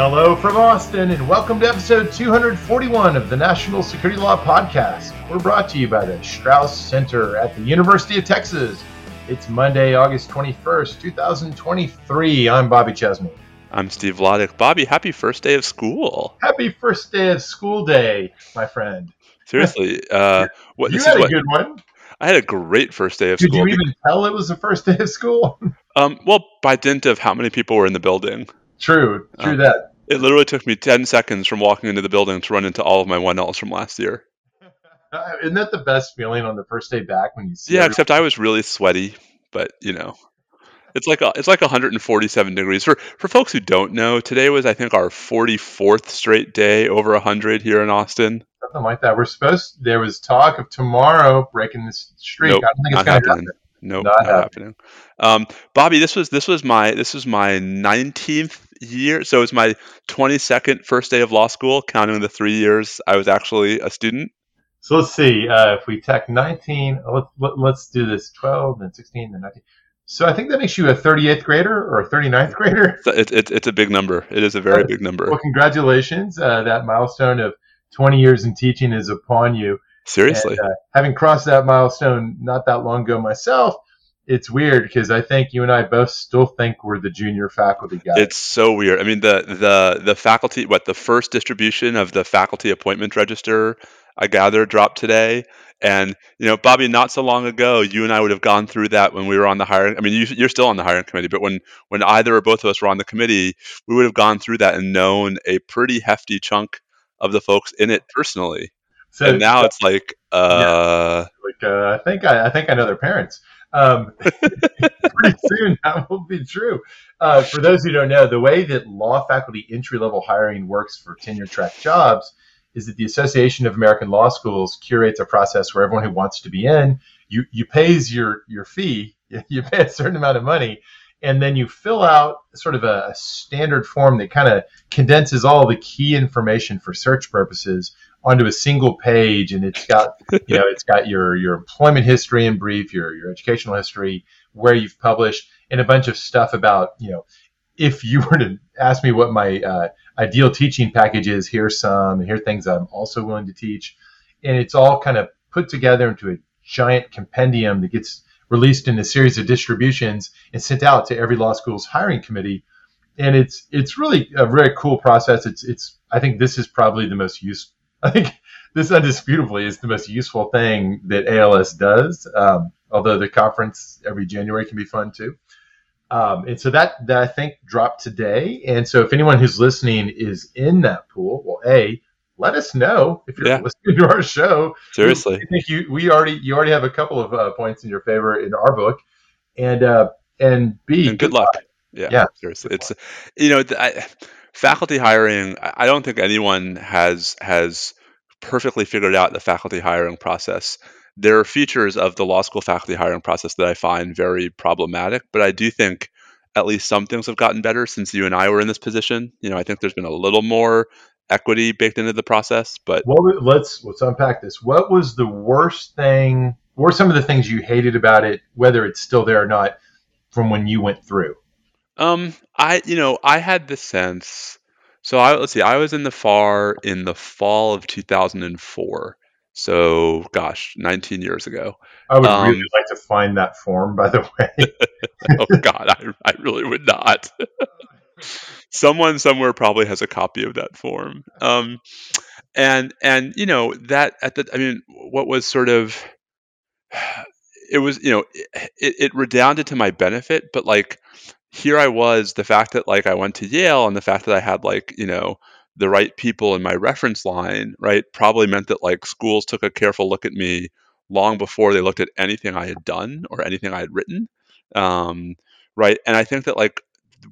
Hello from Austin, and welcome to episode 241 of the National Security Law Podcast. We're brought to you by the Strauss Center at the University of Texas. It's Monday, August 21st, 2023. I'm Bobby Chesney. I'm Steve Vladek. Bobby, happy first day of school. Happy first day of school day, my friend. Seriously. You had a good one. I had a great first day of school. Could you even tell it was the first day of school? Well, by dint of how many people were in the building. True that. It literally took me 10 seconds from walking into the building to run into all of my 1Ls from last year. Isn't that the best feeling on the first day back when you see everyone? Except I was really sweaty, but you know, it's like 147 degrees. For folks who don't know, today was, I think, our 44th straight day over 100 here in Austin. Something like that. There was talk of tomorrow breaking this streak. Nope, I don't think it's going to happen. Nope, not happening. Bobby, this was my 19th year. So it's my 22nd first day of law school, counting the 3 years I was actually a student. So let's see if we tack 19. Let's do this 12, then 16, then 19. So I think that makes you a 38th grader or a 39th grader. It's a big number. It is a very big number. Well, congratulations! That milestone of 20 years in teaching is upon you. Seriously. And, having crossed that milestone not that long ago myself, it's weird because I think you and I both still think we're the junior faculty guys. It's so weird. I mean, the faculty, the first distribution of the faculty appointment register, I gather, dropped today. And, you know, Bobby, not so long ago, you and I would have gone through that when we were on the hiring. I mean, you're still on the hiring committee, but when either or both of us were on the committee, we would have gone through that and known a pretty hefty chunk of the folks in it personally. So, and now it's like, I think I know their parents. Pretty soon that will be true. For those who don't know, the way that law faculty entry-level hiring works for tenure-track jobs is that the Association of American Law Schools curates a process where everyone who wants to be in, you pays your fee, you pay a certain amount of money, and then you fill out sort of a standard form that kind of condenses all the key information for search purposes onto a single page, and it's got your employment history in brief, your educational history, where you've published, and a bunch of stuff about, you know, if you were to ask me what my ideal teaching package is, here's some, and here are things I'm also willing to teach. And it's all kind of put together into a giant compendium that gets released in a series of distributions and sent out to every law school's hiring committee. And it's really a very cool process. I think this is probably the most useful. I think this undisputably is the most useful thing that ALS does, although the conference every January can be fun too. And so that I think dropped today. And so if anyone who's listening is in that pool, well, A, let us know if you're listening to our show. Seriously. I think you already have a couple of points in your favor in our book. And B. And good luck. Yeah, seriously. It's, you know, faculty hiring, I don't think anyone has perfectly figured out the faculty hiring process. There are features of the law school faculty hiring process that I find very problematic, but I do think at least some things have gotten better since you and I were in this position. You know, I think there's been a little more equity baked into the process, but let's unpack this. What was the worst thing, or some of the things you hated about it, whether it's still there or not, from when you went through? I had the sense, I was in the FAR in the fall of 2004. So, gosh, 19 years ago. I would really like to find that form, by the way. Oh, God, I really would not. Someone somewhere probably has a copy of that form. And you know, that at the, I mean, what was sort of, it was, you know, it redounded to my benefit, but like, here I was, the fact that like I went to Yale and the fact that I had like, you know, the right people in my reference line, right, probably meant that like schools took a careful look at me long before they looked at anything I had done or anything I had written, right? And I think that like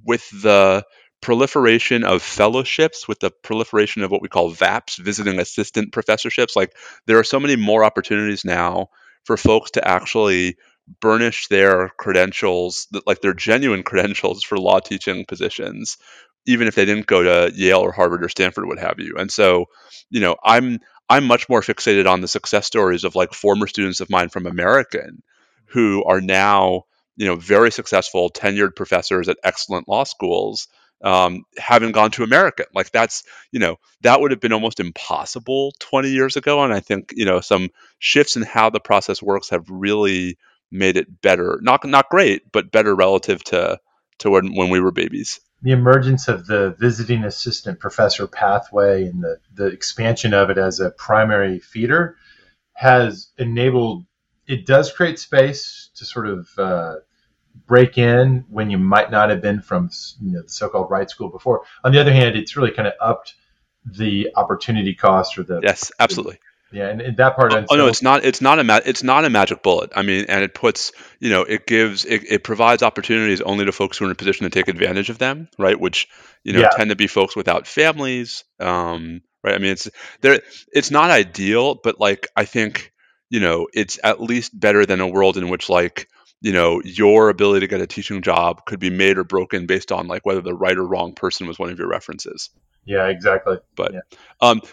with the proliferation of fellowships, with the proliferation of what we call VAPs, visiting assistant professorships, like there are so many more opportunities now for folks to actually burnish their credentials, like their genuine credentials for law teaching positions, even if they didn't go to Yale or Harvard or Stanford, what have you. And so, you know, I'm much more fixated on the success stories of like former students of mine from American who are now, you know, very successful tenured professors at excellent law schools having gone to America. Like that's, you know, that would have been almost impossible 20 years ago. And I think, you know, some shifts in how the process works have really made it better, not great, but better relative to when we were babies. The emergence of the visiting assistant professor pathway and the expansion of it as a primary feeder has enabled, it does create space to sort of break in when you might not have been from, you know, the so-called right school before. On the other hand, it's really kind of upped the opportunity cost or the... Yes, absolutely. Yeah, and that part. No, it's not a magic bullet. I mean, and it puts, you know, it provides opportunities only to folks who are in a position to take advantage of them, right? Which, you know, tend to be folks without families, right? I mean, it's not ideal, but like I think, you know, it's at least better than a world in which, like, you know, your ability to get a teaching job could be made or broken based on like whether the right or wrong person was one of your references. Yeah, exactly. But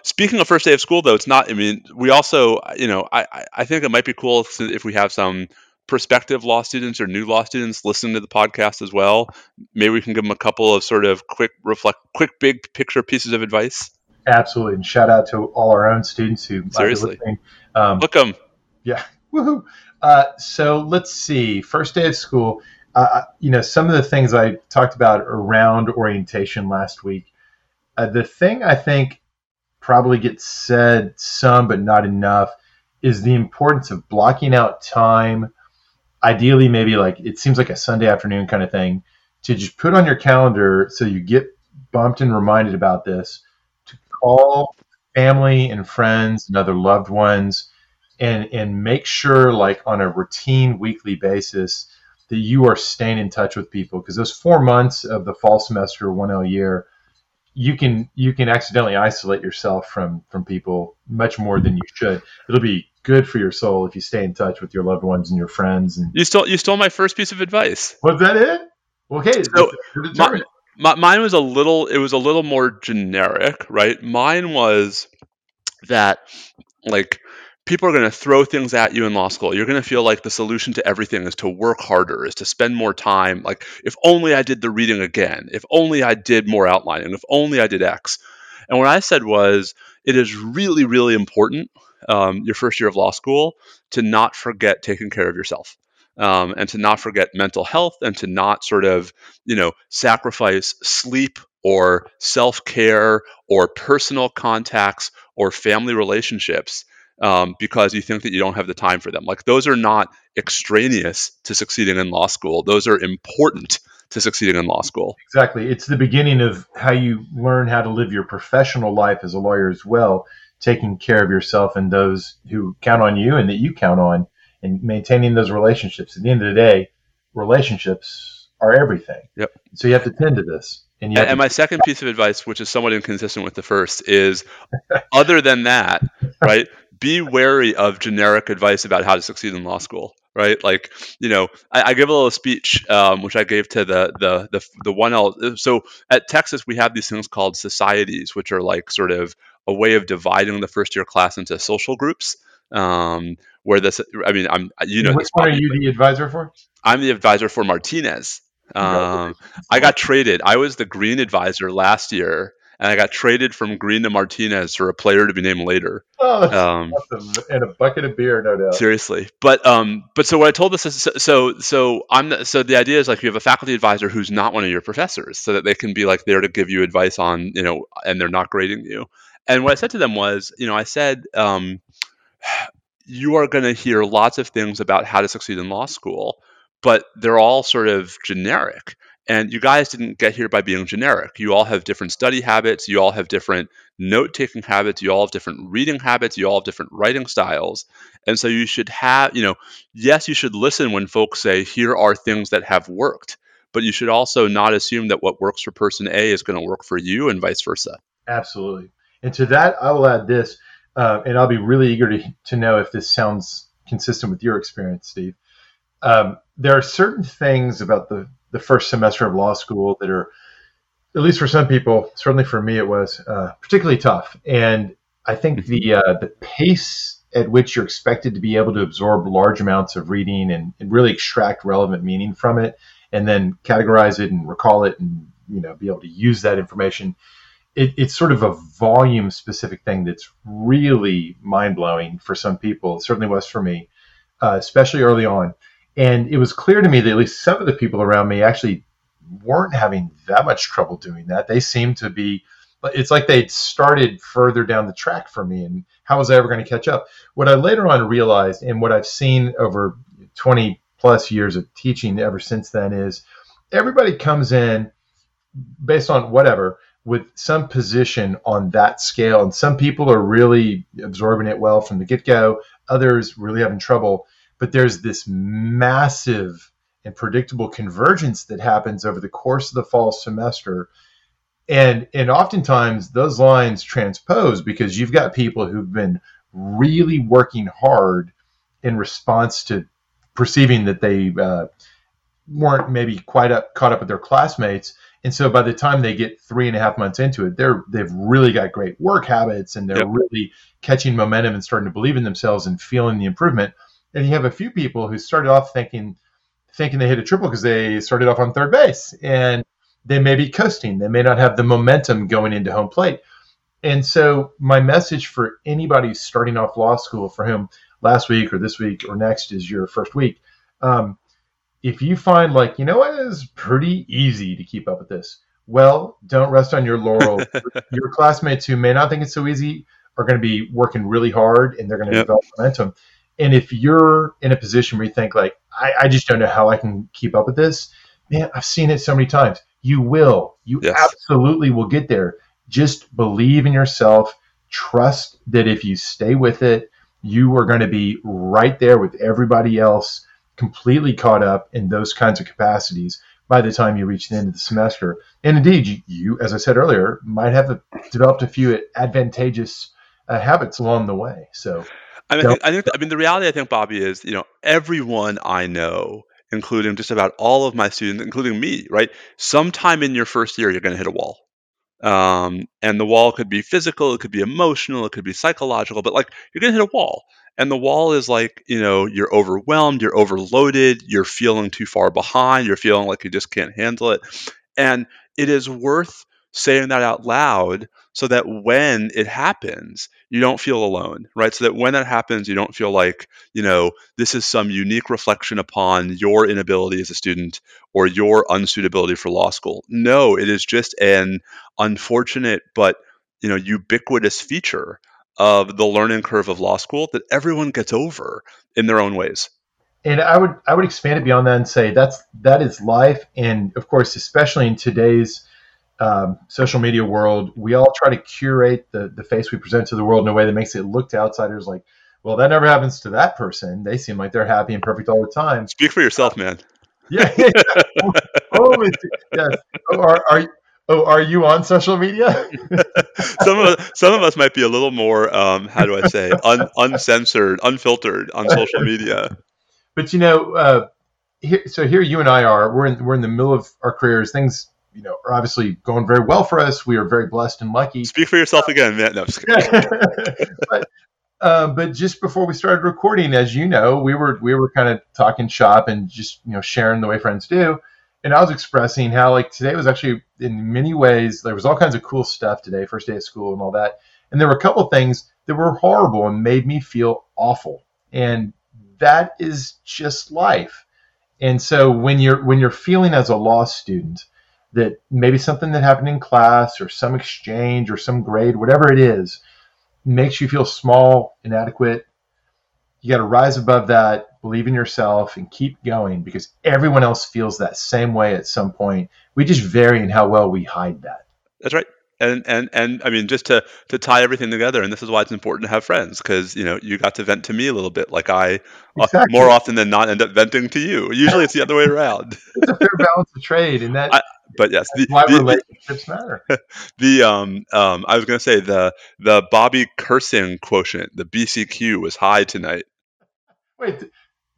speaking of first day of school, though, it's not, I mean, we also, you know, I think it might be cool if we have some prospective law students or new law students listening to the podcast as well. Maybe we can give them a couple of sort of quick big picture pieces of advice. Absolutely. And shout out to all our own students who seriously listening. Look them. Yeah. Woohoo. So let's see. First day of school. You know, some of the things I talked about around orientation last week. The thing I think probably gets said some, but not enough, is the importance of blocking out time. Ideally, maybe like it seems like a Sunday afternoon kind of thing to just put on your calendar so you get bumped and reminded about this, to call family and friends and other loved ones and make sure like on a routine weekly basis that you are staying in touch with people, because those 4 months of the fall semester, 1L year, you can accidentally isolate yourself from people much more than you should. It'll be good for your soul if you stay in touch with your loved ones and your friends. And you stole my first piece of advice. Was that it? Okay. So mine was a little more generic, right? Mine was that like people are going to throw things at you in law school. You're going to feel like the solution to everything is to work harder, is to spend more time. Like, if only I did the reading again, if only I did more outlining, if only I did X. And what I said was, it is really, really important, your first year of law school, to not forget taking care of yourself. And to not forget mental health, and to not sort of, you know, sacrifice sleep or self-care or personal contacts or family relationships because you think that you don't have the time for them. Like, those are not extraneous to succeeding in law school. Those are important to succeeding in law school. Exactly. It's the beginning of how you learn how to live your professional life as a lawyer as well, taking care of yourself and those who count on you and that you count on, and maintaining those relationships. At the end of the day, relationships are everything. Yep. So you have to tend to this. And my second piece of advice, which is somewhat inconsistent with the first, is other than that, right? Be wary of generic advice about how to succeed in law school, right? Like, you know, I give a little speech, which I gave to the 1L. So at Texas, we have these things called societies, which are like sort of a way of dividing the first year class into social groups. Where this, I mean, I'm, you know, which one are you the advisor for? I'm the advisor for Martinez. I got traded. I was the green advisor last year. And I got traded from Green to Martinez for a player to be named later. Oh, that's awesome. And a bucket of beer, no doubt. Seriously, but so what I told this is so the idea is like you have a faculty advisor who's not one of your professors, so that they can be like there to give you advice on, you know, and they're not grading you. And what I said to them was, you know, I said, you are going to hear lots of things about how to succeed in law school, but they're all sort of generic. And you guys didn't get here by being generic. You all have different study habits. You all have different note-taking habits. You all have different reading habits. You all have different writing styles. And so you should have, you know, yes, you should listen when folks say, here are things that have worked. But you should also not assume that what works for person A is going to work for you and vice versa. Absolutely. And to that, I will add this, and I'll be really eager to know if this sounds consistent with your experience, Steve. There are certain things about the first semester of law school that are, at least for some people, certainly for me, it was particularly tough. And I think the pace at which you're expected to be able to absorb large amounts of reading and really extract relevant meaning from it, and then categorize it and recall it and you know, be able to use that information. It's sort of a volume specific thing that's really mind blowing for some people. It certainly was for me, especially early on. And it was clear to me that at least some of the people around me actually weren't having that much trouble doing that. They seemed to be, it's like they'd started further down the track for me, and how was I ever going to catch up? What I later on realized, and what I've seen over 20 plus years of teaching ever since then, is everybody comes in based on whatever, with some position on that scale. And some people are really absorbing it well from the get-go, others really having trouble. But there's this massive and predictable convergence that happens over the course of the fall semester. And oftentimes those lines transpose because you've got people who've been really working hard in response to perceiving that they weren't maybe quite caught up with their classmates. And so by the time they get 3.5 months into it, they've really got great work habits, and they're really catching momentum and starting to believe in themselves and feeling the improvement. And you have a few people who started off thinking they hit a triple because they started off on third base, and they may be coasting. They may not have the momentum going into home plate. And so my message for anybody starting off law school, for whom last week or this week or next is your first week, if you find like, you know what, it is pretty easy to keep up with this, well, don't rest on your laurels. Your classmates who may not think it's so easy are going to be working really hard, and they're going to develop momentum. And if you're in a position where you think like, I just don't know how I can keep up with this, man, I've seen it so many times. You will. You absolutely will get there. Just believe in yourself. Trust that if you stay with it, you are going to be right there with everybody else, completely caught up in those kinds of capacities by the time you reach the end of the semester. And indeed, you as I said earlier, might have developed a few advantageous habits along the way. So I mean, the reality, I think, Bobby, is, you know, everyone I know, including just about all of my students, including me, right? Sometime in your first year, you're going to hit a wall. And the wall could be physical, it could be emotional, it could be psychological, but like you're going to hit a wall. And the wall is like, you know, you're overwhelmed, you're overloaded, you're feeling too far behind, you're feeling like you just can't handle it. And it is worth saying that out loud so that when it happens, you don't feel alone, right? So that when that happens, you don't feel like, you know, this is some unique reflection upon your inability as a student or your unsuitability for law school. No, it is just an unfortunate but, you know, ubiquitous feature of the learning curve of law school that everyone gets over in their own ways. And I would expand it beyond that and say that is life. And of course, especially in today's social media world, we all try to curate the face we present to the world in a way that makes it look to outsiders like, well, that never happens to that person. They seem like they're happy and perfect all the time. Speak for yourself, man. Yeah. Yes. Are you on social media? Some of us might be a little more, how do I say, uncensored, unfiltered on social media. But, you know, here you and I are. We're in the middle of our careers. Things, you know, are obviously going very well for us. We are very blessed and lucky. Speak for yourself again, Matt. No, but just before we started recording, as you know, we were kind of talking shop and just, you know, sharing the way friends do. And I was expressing how, like, today was actually, in many ways, there was all kinds of cool stuff today, first day of school and all that. And there were a couple of things that were horrible and made me feel awful. And that is just life. And so when you're feeling as a law student that maybe something that happened in class or some exchange or some grade, whatever it is, makes you feel small, inadequate, you got to rise above that. Believe in yourself and keep going, because everyone else feels that same way at some point. We just vary in how well we hide that. That's right. And I mean, just to tie everything together, and this is why it's important to have friends, because, you know, you got to vent to me a little bit, like I more often than not end up venting to you. Usually it's the other way around. It's a fair balance of trade, and that. But yes, that's why relationships matter. I was going to say the Bobby cursing quotient, the BCQ, was high tonight. Wait.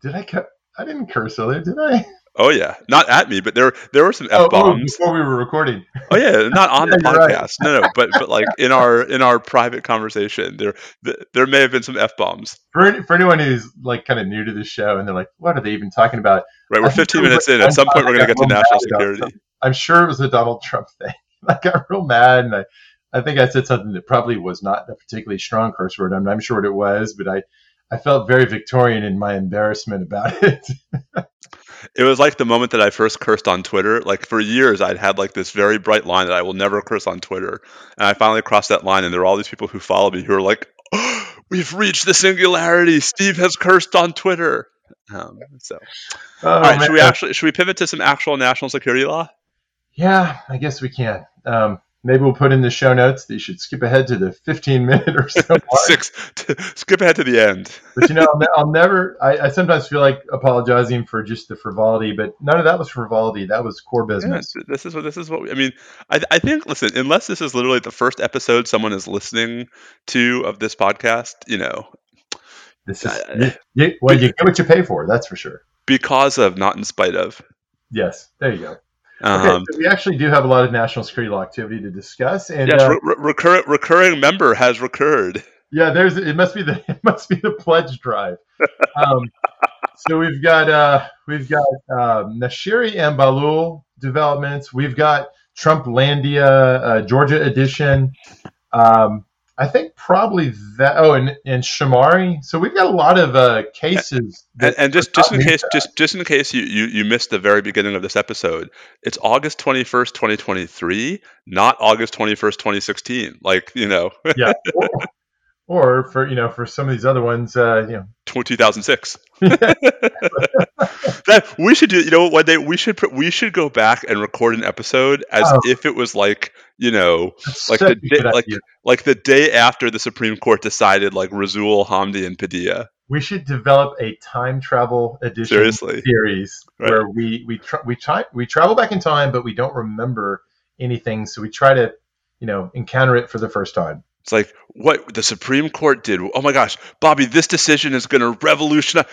Did I didn't curse earlier, did I? Oh yeah, not at me, but there were some f bombs before we were recording. Oh yeah, not on the podcast. Right. No, but like in our private conversation, there may have been some f bombs. For anyone who's like kind of new to this show and they're like, what are they even talking about? Right, we're 15 minutes in. At some point, we're going to get to national security. I'm sure it was a Donald Trump thing. I got real mad, and I think I said something that probably was not a particularly strong curse word. I'm not sure what it was, but I felt very Victorian in my embarrassment about it. It was like the moment that I first cursed on Twitter. Like, for years, I'd had like this very bright line that I will never curse on Twitter. And I finally crossed that line, and there were all these people who followed me who were like, oh, we've reached the singularity. Steve has cursed on Twitter. All right, should we pivot to some actual national security law? Yeah, I guess we can. Maybe we'll put in the show notes that you should skip ahead to the 15-minute or so. Skip ahead to the end. But, I'll never – I sometimes feel like apologizing for just the frivolity, but none of that was frivolity. That was core business. Yeah, this is what – I mean, I think, listen, unless this is literally the first episode someone is listening to of this podcast, This is you get what you pay for, that's for sure. Because of, not in spite of. Yes, there you go. Okay, so we actually do have a lot of national security law activity to discuss, and yes, recurring member has recurred. Yeah, it must be the pledge drive. So we've got Nashiri and Bahlul developments. We've got Trumplandia, Georgia edition. I think probably that. Oh, and Shimari. So we've got a lot of cases. And just in case you missed the very beginning of this episode, it's August 21st, 2023, not August 21st, 2016. Yeah. Or for some of these other ones, 2006. That we should do. One day we should go back and record an episode as if it was the day after the Supreme Court decided Rasul, Hamdi, and Padilla. We should develop a time travel edition series where we travel back in time, but we don't remember anything, so we try to encounter it for the first time. It's like what the Supreme Court did. Oh my gosh, Bobby, this decision is going to revolutionize.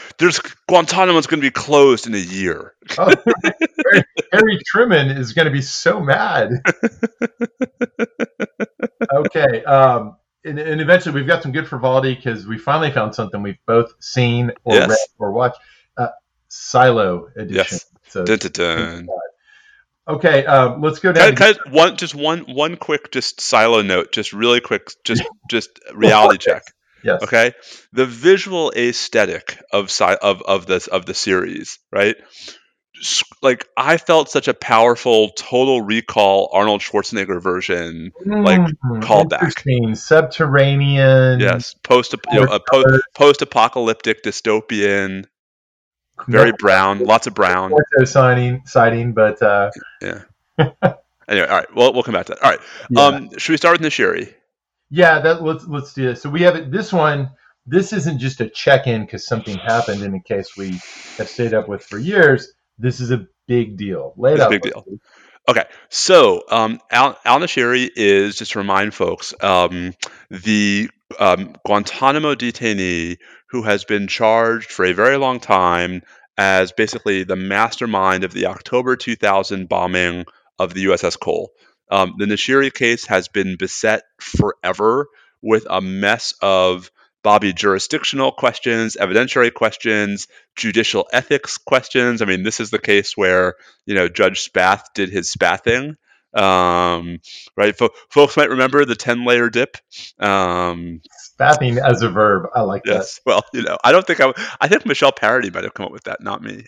Guantanamo is going to be closed in a year. Oh, Harry Truman is going to be so mad. Okay, and eventually we've got some good frivolity because we finally found something we've both seen or read or watched. Silo edition. Yes. So, dun, dun, dun. Okay, let's go down. One quick silo note, just really quick, just reality check. Yes. Okay, the visual aesthetic of the series, right? I felt such a powerful Total Recall Arnold Schwarzenegger version, callback, subterranean. Yes, post-apocalyptic dystopian. Very brown, lots of brown. Siding, but yeah. Anyway, all right. Well, we'll come back to that. All right. Yeah. Should we start with Nashiri? Yeah, let's do this. So we have it. This one. This isn't just a check-in because something happened in a case we have stayed up with for years. This is a big deal. Lay it out. Big deal. Okay, so Al-Nashiri is, just to remind folks, the Guantanamo detainee who has been charged for a very long time as basically the mastermind of the October 2000 bombing of the USS Cole. The Nashiri case has been beset forever with a mess of Bobby jurisdictional questions, evidentiary questions, judicial ethics questions. I mean, this is the case where Judge Spath did his spathing, right? Folks might remember the 10-layer dip. Spathing as a verb, I like that. Yes. Well, I think Michelle Parody might have come up with that, not me.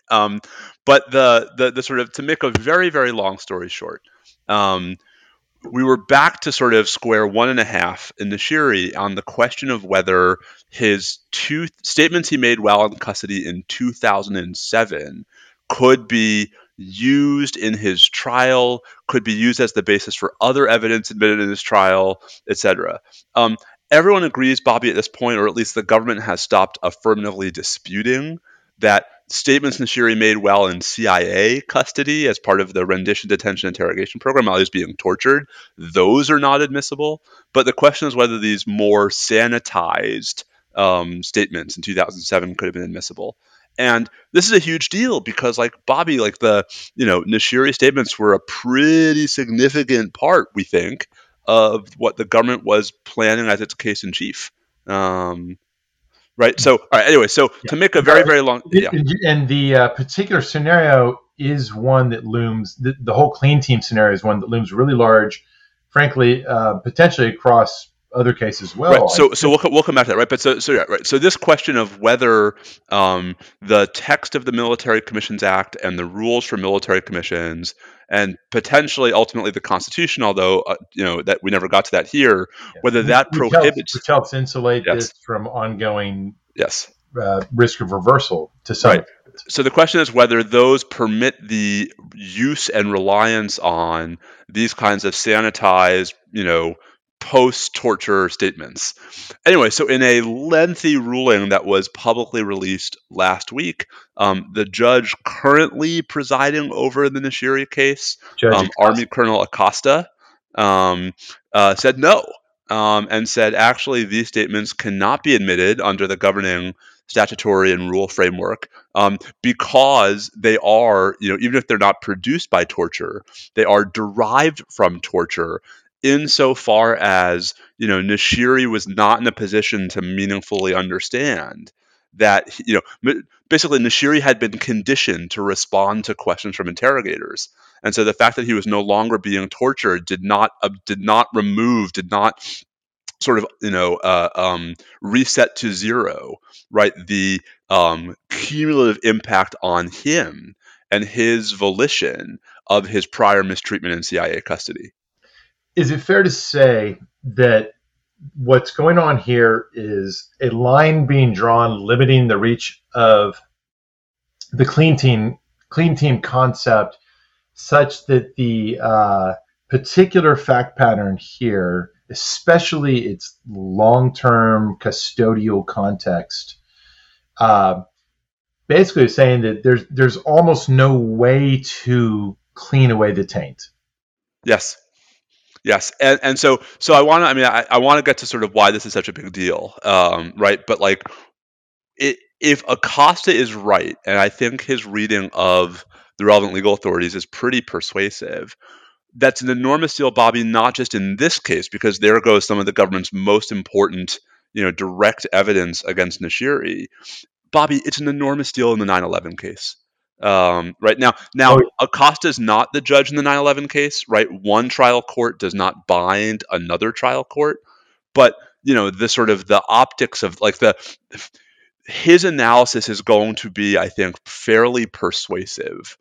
But the sort of, to make a very very long story short, we were back to sort of square one and a half in Nashiri on the question of whether his two statements he made while in custody in 2007 could be used in his trial, could be used as the basis for other evidence admitted in his trial, etc. Everyone agrees, Bobby, at this point, or at least the government has stopped affirmatively disputing that statements Nashiri made while in CIA custody as part of the rendition, detention, interrogation program while he was being tortured, those are not admissible. But the question is whether these more sanitized statements in 2007 could have been admissible. And this is a huge deal because, Bobby, Nashiri statements were a pretty significant part, we think, of what the government was planning as its case in chief. Right. So, all right. Anyway, so to make a very, very long, and the particular scenario is one that looms. The whole clean team scenario is one that looms really large, frankly, potentially across other cases as well. Right. So we'll come back to that, right? But so this question of whether the text of the Military Commissions Act and the rules for military commissions, and potentially ultimately the Constitution, although that we never got to that here, whether that prohibits, which helps insulate this from ongoing risk of reversal to some. Right. So the question is whether those permit the use and reliance on these kinds of sanitized, post-torture statements. Anyway, so in a lengthy ruling that was publicly released last week, the judge currently presiding over the Nashiri case, Army Colonel Acosta, said no, and said actually these statements cannot be admitted under the governing statutory and rule framework, because they are, even if they're not produced by torture, they are derived from torture, insofar as, Nashiri was not in a position to meaningfully understand that, basically Nashiri had been conditioned to respond to questions from interrogators. And so the fact that he was no longer being tortured did not reset to zero, right? The cumulative impact on him and his volition of his prior mistreatment in CIA custody. Is it fair to say that what's going on here is a line being drawn limiting the reach of the clean team concept, such that the particular fact pattern here, especially its long-term custodial context, basically saying that there's almost no way to clean away the taint? Yes. Yes, and so I want to get to sort of why this is such a big deal, right? But if Acosta is right, and I think his reading of the relevant legal authorities is pretty persuasive, that's an enormous deal, Bobby. Not just in this case, because there goes some of the government's most important, direct evidence against Nashiri. Bobby, it's an enormous deal in the 9/11 case. Right now, Acosta is not the judge in the 9/11 case, right? One trial court does not bind another trial court, but the sort of the optics of his analysis is going to be, I think, fairly persuasive.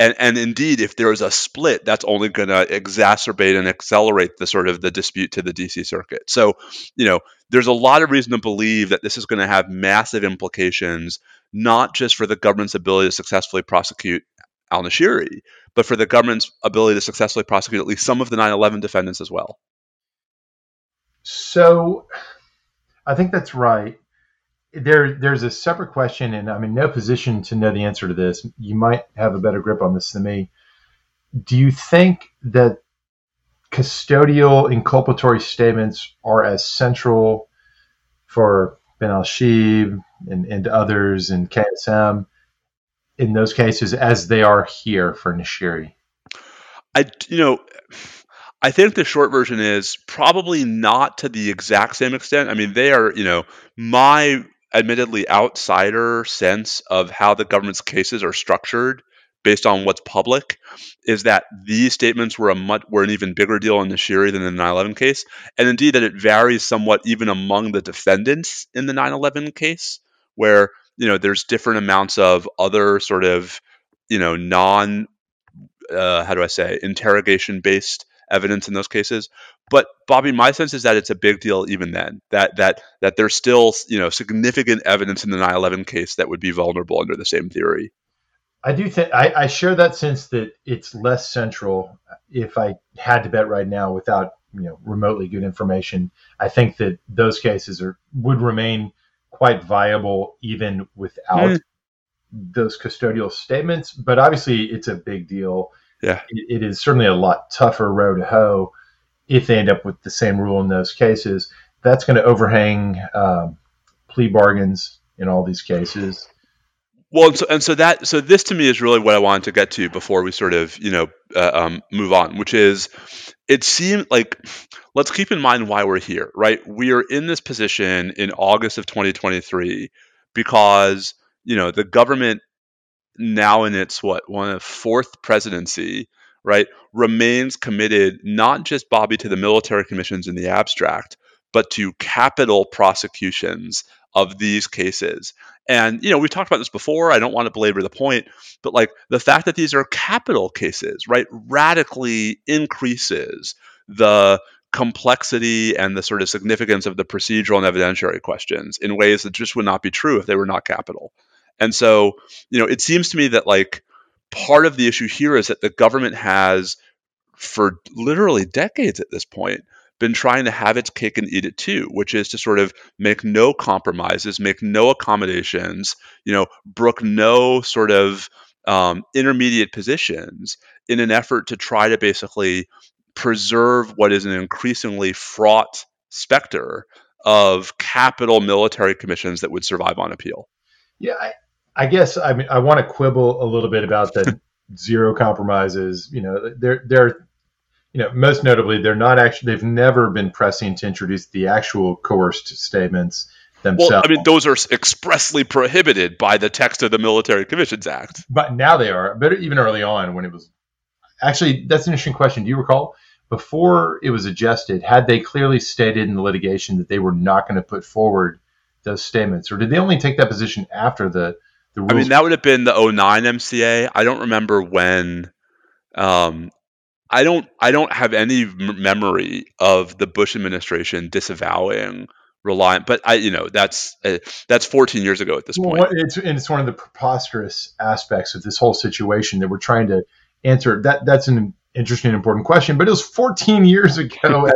And indeed, if there is a split, that's only going to exacerbate and accelerate the sort of the dispute to the DC Circuit. So, there's a lot of reason to believe that this is going to have massive implications, not just for the government's ability to successfully prosecute al-Nashiri, but for the government's ability to successfully prosecute at least some of the 9/11 defendants as well. So, I think that's right. There's a separate question, and I'm in no position to know the answer to this. You might have a better grip on this than me. Do you think that custodial inculpatory statements are as central for Ben al-Sheib and others and KSM in those cases as they are here for Nashiri? I think the short version is probably not to the exact same extent. I mean, they are, my admittedly outsider sense of how the government's cases are structured based on what's public is that these statements were an even bigger deal in Nashiri than in the 9/11 case. And indeed that it varies somewhat even among the defendants in the 9/11 case where, there's different amounts of other sort of, non, interrogation based evidence in those cases. But Bobby, my sense is that it's a big deal even then, that there's still, significant evidence in the 9/11 case that would be vulnerable under the same theory. I do think I share that sense that it's less central. If I had to bet right now without, remotely good information, I think that those cases would remain quite viable even without those custodial statements. But obviously it's a big deal. Yeah, it is certainly a lot tougher row to hoe if they end up with the same rule in those cases. That's going to overhang plea bargains in all these cases. Well, so this to me is really what I wanted to get to before we sort of move on, which is it seemed like let's keep in mind why we're here, right? We are in this position in August of 2023 because the government now in its fourth presidency, right, remains committed not just, Bobby, to the military commissions in the abstract, but to capital prosecutions of these cases. And, you know, we've talked about this before. I don't want to belabor the point, but like the fact that these are capital cases, right, radically increases the complexity and the sort of significance of the procedural and evidentiary questions in ways that just would not be true if they were not capital. And so, you know, it seems to me that like part of the issue here is that the government has, for literally decades at this point, been trying to have its cake and eat it too, which is to sort of make no compromises, make no accommodations, you know, brook no sort of intermediate positions in an effort to try to basically preserve what is an increasingly fraught specter of capital military commissions that would survive on appeal. Yeah, I guess, I mean, I want to quibble a little bit about the zero compromises. You know, they're you know, most notably, they're not actually, they've never been pressing to introduce the actual coerced statements themselves. Well, I mean, those are expressly prohibited by the text of the Military Commissions Act. But now they are, but even early on when it was, actually, that's an interesting question. Do you recall, before it was adjusted, had they clearly stated in the litigation that they were not going to put forward those statements, or did they only take that position after the rules? I mean, that would have been the 2009 MCA. I don't remember when, I don't have any memory of the Bush administration disavowing reliant, but I, you know, that's 14 years ago at this point. It's one of the preposterous aspects of this whole situation that we're trying to answer. That's an interesting and important question, but it was 14 years ago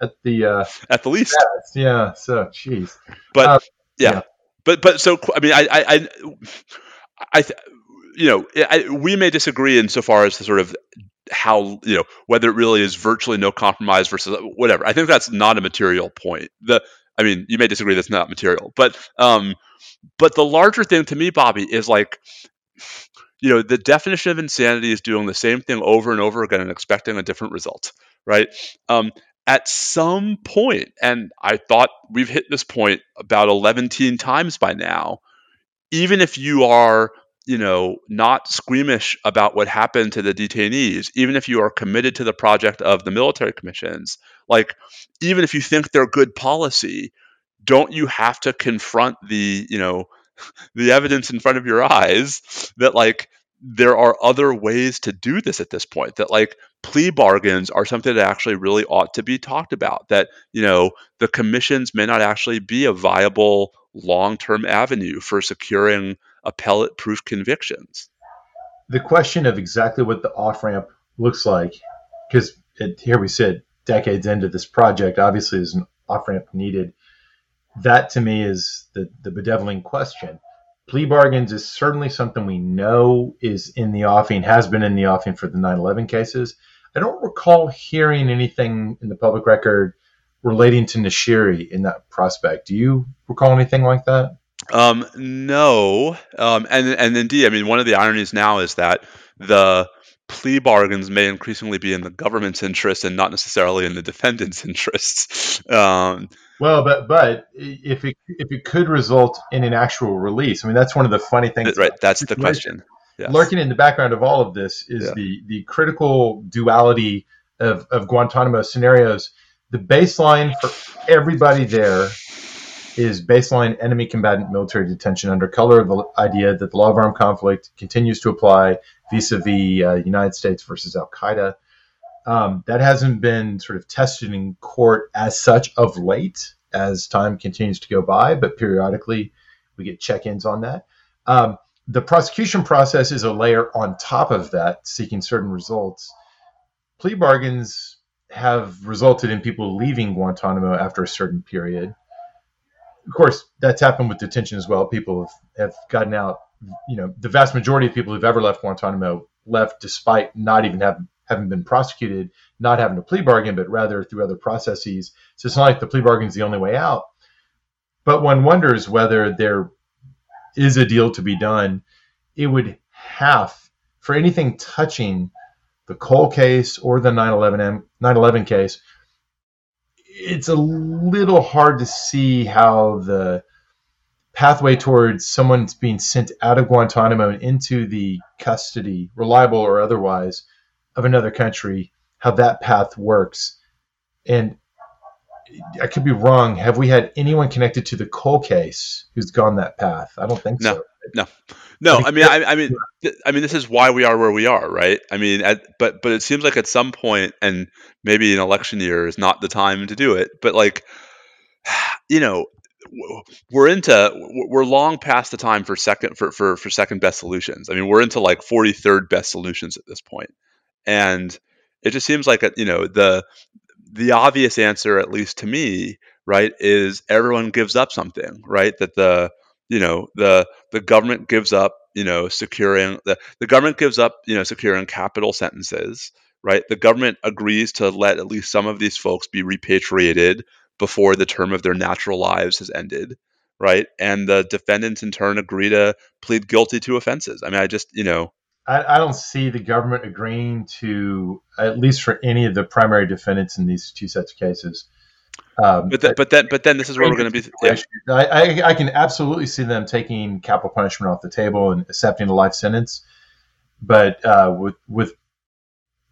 at the least. Yeah. So, geez. But yeah. But so, I mean, we may disagree insofar as the sort of how, you know, whether it really is virtually no compromise versus whatever. I think that's not a material point. I mean, you may disagree that's not material, but the larger thing to me, Bobby, is like, you know, the definition of insanity is doing the same thing over and over again and expecting a different result, right? At some point, and I thought we've hit this point about 11 times by now, even if you are, you know, not squeamish about what happened to the detainees, even if you are committed to the project of the military commissions, like, even if you think they're good policy, don't you have to confront the, you know, the evidence in front of your eyes that like there are other ways to do this at this point, that like plea bargains are something that actually really ought to be talked about, that, you know, the commissions may not actually be a viable long-term avenue for securing appellate-proof convictions. The question of exactly what the off-ramp looks like, because here we sit decades into this project, obviously there's an off-ramp needed. That to me is the bedeviling question. Plea bargains is certainly something we know is in the offing, has been in the offing for the 9/11 cases. I don't recall hearing anything in the public record relating to Nashiri in that prospect. Do you recall anything like that? No. And indeed, I mean, one of the ironies now is that the plea bargains may increasingly be in the government's interest and not necessarily in the defendant's interests. Well, but if it could result in an actual release, I mean, that's one of the funny things. Right. That's the question. Yes. Lurking in the background of all of this is the critical duality of Guantanamo scenarios. The baseline for everybody there is baseline enemy combatant military detention under color of the idea that the law of armed conflict continues to apply vis-a-vis United States versus Al-Qaeda. That hasn't been sort of tested in court as such of late as time continues to go by, but periodically we get check-ins on that. The prosecution process is a layer on top of that, seeking certain results. Plea bargains have resulted in people leaving Guantanamo after a certain period. Of course, that's happened with detention as well. People have gotten out. You know, the vast majority of people who've ever left Guantanamo left despite not even having been prosecuted, not having a plea bargain, but rather through other processes. So it's not like the plea bargain is the only way out. But one wonders whether there is a deal to be done. It would have, for anything touching the Cole case or the 9/11 case, it's a little hard to see how the pathway towards someone's being sent out of Guantanamo and into the custody, reliable or otherwise, of another country, how that path works. And I could be wrong. Have we had anyone connected to the Cole case who's gone that path? I don't think so. No. I mean, this is why we are where we are, right? I mean, but it seems like at some point, and maybe an election year is not the time to do it. But like, you know, we're long past the time for second best solutions. I mean, we're into like 43rd best solutions at this point, and it just seems like the obvious answer, at least to me, right, is everyone gives up something, right? That the government gives up, securing the government gives up, securing capital sentences, right? The government agrees to let at least some of these folks be repatriated before the term of their natural lives has ended, right? And the defendants in turn agree to plead guilty to offenses. I mean, I don't see the government agreeing to, at least for any of the primary defendants in these two sets of cases. But then this is where we're going to be. Yeah. I can absolutely see them taking capital punishment off the table and accepting a life sentence. But with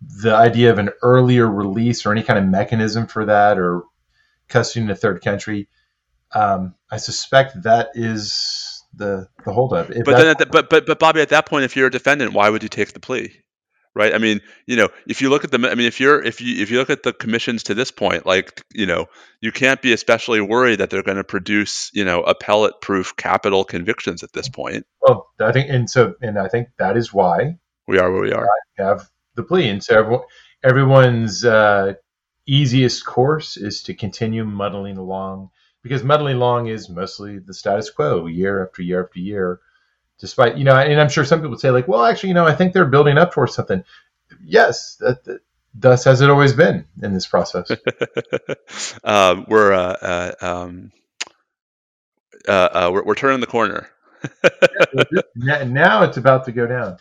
the idea of an earlier release or any kind of mechanism for that, or custody in a third country, I suspect that is the holdup. But Bobby, at that point, if you're a defendant, why would you take the plea, right? I mean, if you look at if you look at the commissions to this point, like, you can't be especially worried that they're going to produce, appellate proof capital convictions at this point. Well, I think that is why we are where we are. Have the plea, and so everyone's easiest course is to continue muddling along. Because muddling along is mostly the status quo, year after year after year, despite, and I'm sure some people say like, well, actually, I think they're building up towards something. Yes, thus has it always been in this process. We're turning the corner. Now it's about to go down.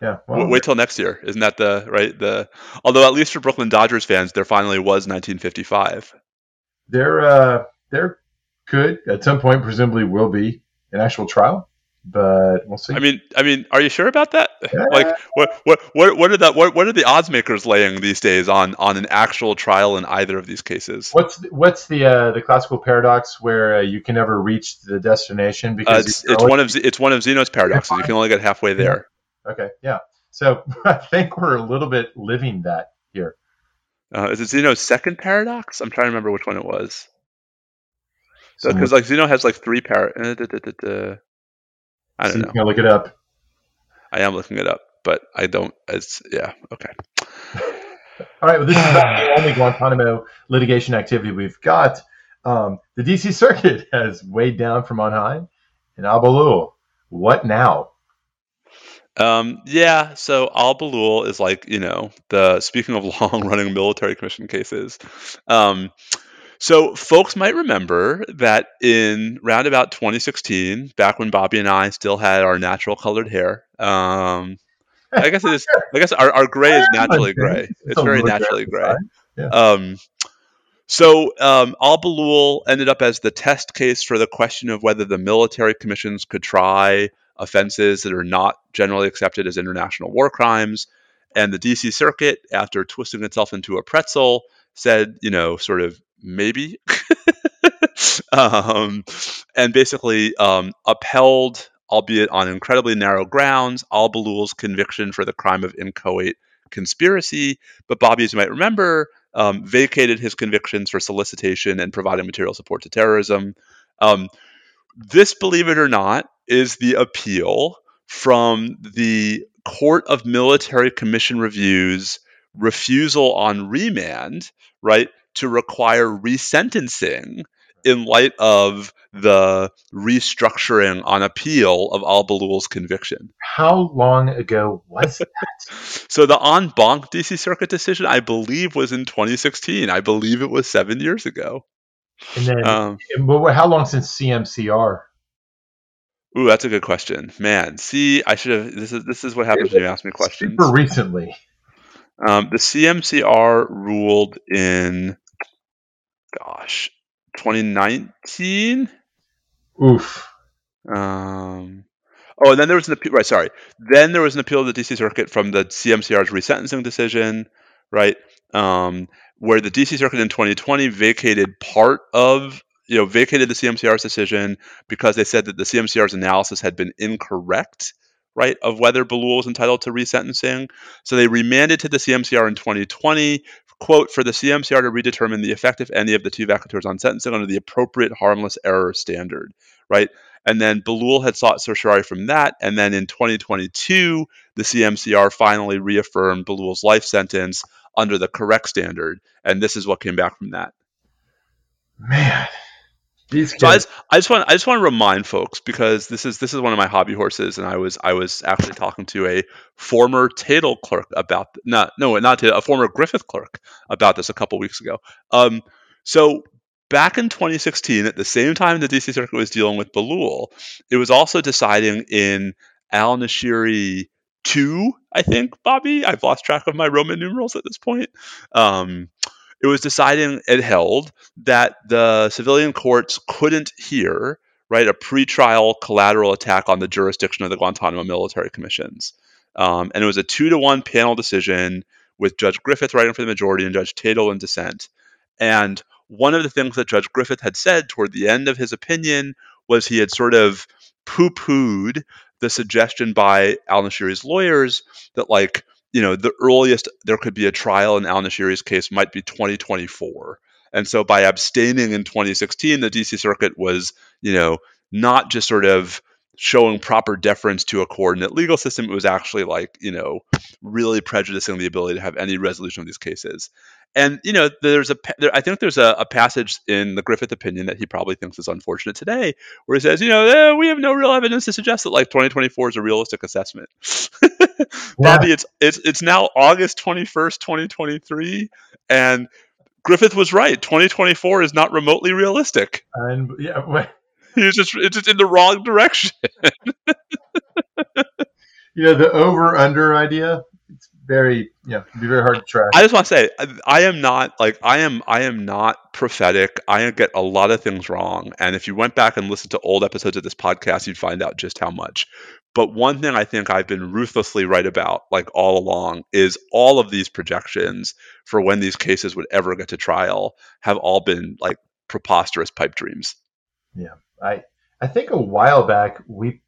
Yeah. Well, wait till next year, isn't that although at least for Brooklyn Dodgers fans, there finally was 1955. There could, at some point, presumably will be an actual trial, but we'll see. I mean, are you sure about that? Yeah. Like, what are the odds makers laying these days on an actual trial in either of these cases? What's the classical paradox where you can never reach the destination because it's one of Zeno's paradoxes. You can only get halfway there. Okay, yeah. So I think we're a little bit living that here. Is it Zeno's second paradox? I'm trying to remember which one it was. Because so, Zeno has three paradoxes. I don't know. You can look it up. I am looking it up, but I don't. Okay. All right. Well, this is the only Guantanamo litigation activity we've got. The DC Circuit has weighed down from on high in Bahlul. What now? Yeah, so Bahlul is speaking of long-running military commission cases. So folks might remember that in round about 2016, back when Bobby and I still had our natural colored hair, I guess our gray is naturally gray. It's very naturally gray. Yeah. So Bahlul ended up as the test case for the question of whether the military commissions could try offenses that are not generally accepted as international war crimes. And the DC Circuit, after twisting itself into a pretzel, said, sort of maybe, and basically upheld, albeit on incredibly narrow grounds, Bahlul's conviction for the crime of inchoate conspiracy. But Bobby, as you might remember, vacated his convictions for solicitation and providing material support to terrorism. This, believe it or not, is the appeal from the Court of Military Commission Reviews refusal on remand, right, to require resentencing in light of the restructuring on appeal of Bahlul's conviction. How long ago was that? So the en banc DC Circuit decision, I believe, was in 2016. I believe it was 7 years ago. And then, how long since CMCR? Ooh, that's a good question, man. See, I should have. This is what happens when you ask me questions. Super recently, the CMCR ruled in, 2019. Oof. Oh, and then there was an appeal. Right, sorry. Then there was an appeal to the DC Circuit from the CMCR's resentencing decision, right? Where the DC Circuit in 2020 vacated part of, vacated the CMCR's decision because they said that the CMCR's analysis had been incorrect, right, of whether Bahlul was entitled to resentencing. So they remanded to the CMCR in 2020, quote, for the CMCR to redetermine the effect, if any, of the two vacatures on sentencing under the appropriate harmless error standard, right? And then Bahlul had sought certiorari from that. And then in 2022, the CMCR finally reaffirmed Bahlul's life sentence under the correct standard. And this is what came back from that. Man. So I just want to remind folks, because this is one of my hobby horses, and I was actually talking to a former Tatel clerk about a former Griffith clerk about this a couple weeks ago. So back in 2016, at the same time the DC Circuit was dealing with Bahlul, it was also deciding in Al Nashiri 2, I think, Bobby. I've lost track of my Roman numerals at this point. It was deciding, it held, that the civilian courts couldn't hear, right, a pretrial collateral attack on the jurisdiction of the Guantanamo Military Commissions. And it was a 2-to-1 panel decision with Judge Griffith writing for the majority and Judge Tatel in dissent. And one of the things that Judge Griffith had said toward the end of his opinion was he had sort of poo-pooed the suggestion by al-Nashiri's lawyers that, like, the earliest there could be a trial in al-Nashiri's case might be 2024. And so by abstaining in 2016, the DC Circuit was, not just sort of showing proper deference to a coordinate legal system. It was actually really prejudicing the ability to have any resolution of these cases. And, I think there's a passage in the Griffith opinion that he probably thinks is unfortunate today, where he says, we have no real evidence to suggest that 2024 is a realistic assessment. Yeah. Bobby, it's now August 21st, 2023. And Griffith was right. 2024 is not remotely realistic. And it's just in the wrong direction. The over-under idea. Very, it'd be very hard to track. I just want to say, I am not prophetic. I get a lot of things wrong, and if you went back and listened to old episodes of this podcast, you'd find out just how much. But one thing I think I've been ruthlessly right about, all along, is all of these projections for when these cases would ever get to trial have all been preposterous pipe dreams. Yeah, I think a while back we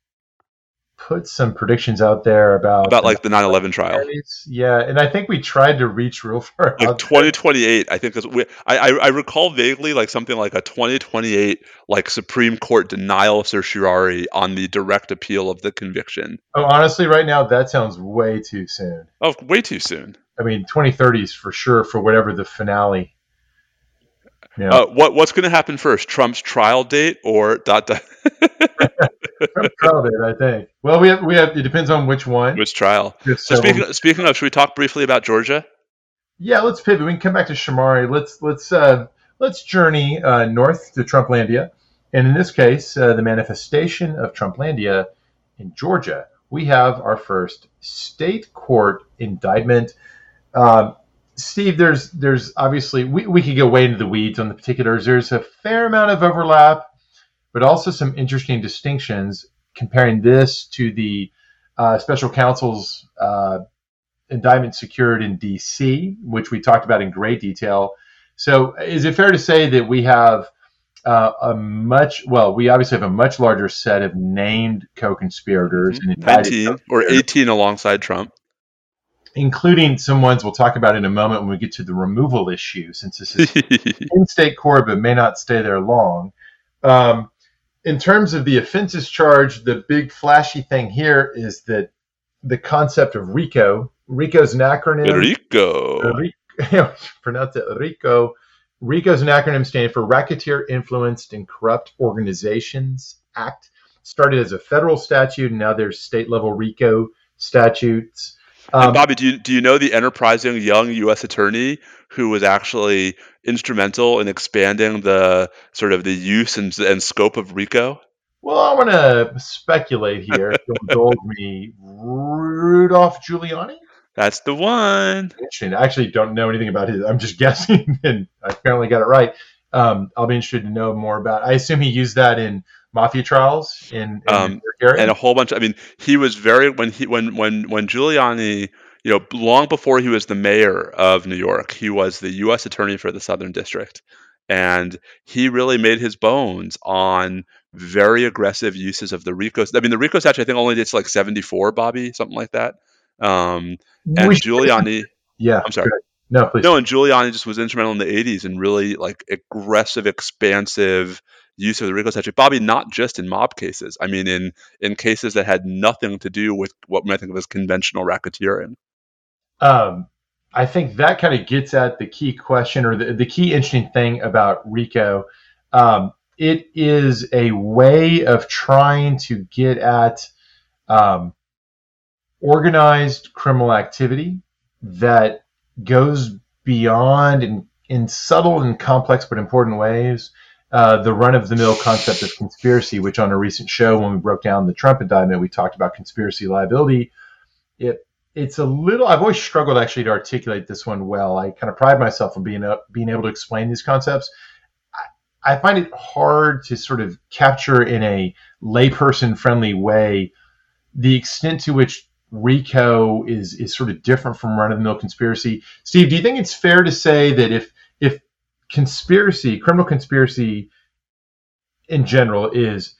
put some predictions out there about the 9/11 trial. Yeah, and I think we tried to reach real far. 2028, I think. I recall vaguely something a 2028 Supreme Court denial of certiorari on the direct appeal of the conviction. Oh, honestly, right now that sounds way too soon. Oh, way too soon. I mean, 2030s for sure for whatever the finale. Yeah. What's going to happen first, Trump's trial date or ? Trump's trial date, I think. Well, we have. It depends on which one. Which trial? So speaking of, should we talk briefly about Georgia? Yeah, let's pivot. We can come back to Shimari. Let's journey north to Trumplandia, and in this case, the manifestation of Trumplandia in Georgia. We have our first state court indictment. Steve, there's obviously, we could go way into the weeds on the particulars. There's a fair amount of overlap, but also some interesting distinctions comparing this to the special counsel's indictment secured in D.C., which we talked about in great detail. So is it fair to say that we have a much larger set of named co-conspirators? Mm-hmm. 19 or 18 alongside Trump, including some ones we'll talk about in a moment when we get to the removal issue, since this is in-state court but may not stay there long. In terms of the offenses charged, the big flashy thing here is that the concept of RICO. RICO's an acronym. Pronounce it RICO. RICO's an acronym standing for Racketeer Influenced and Corrupt Organizations Act. Started as a federal statute, and now there's state-level RICO statutes. And Bobby, do you know the enterprising young U.S. attorney who was actually instrumental in expanding the sort of the use and scope of RICO? Well, I want to speculate here. Don't indulge me. Rudolph Giuliani? That's the one. Interesting. I actually don't know anything about his. I'm just guessing, and I apparently got it right. I'll be interested to know more about it. I assume he used that in mafia trials in and a whole bunch. I mean, he was very when Giuliani, you know, long before he was the mayor of New York, he was the U.S. attorney for the Southern District, and he really made his bones on very aggressive uses of the RICO. I mean, the RICO statute I think only dates to like 74, Bobby, something like that. And Giuliani, yeah, I'm sorry. No, please. No, and Giuliani just was instrumental in the 80s in really like aggressive, expansive use of the RICO statute. Bobby, not just in mob cases. I mean, in cases that had nothing to do with what we might think of as conventional racketeering. I think that kind of gets at the key question or the key interesting thing about RICO. It is a way of trying to get at organized criminal activity that goes beyond, in subtle and complex but important ways, the run-of-the-mill concept of conspiracy, which on a recent show when we broke down the Trump indictment, we talked about conspiracy liability. It's a little – I've always struggled actually to articulate this one well. I kind of pride myself on being able to explain these concepts. I find it hard to sort of capture in a layperson-friendly way the extent to which RICO is sort of different from run-of-the-mill conspiracy. Steve, do you think it's fair to say that if conspiracy, criminal conspiracy in general, is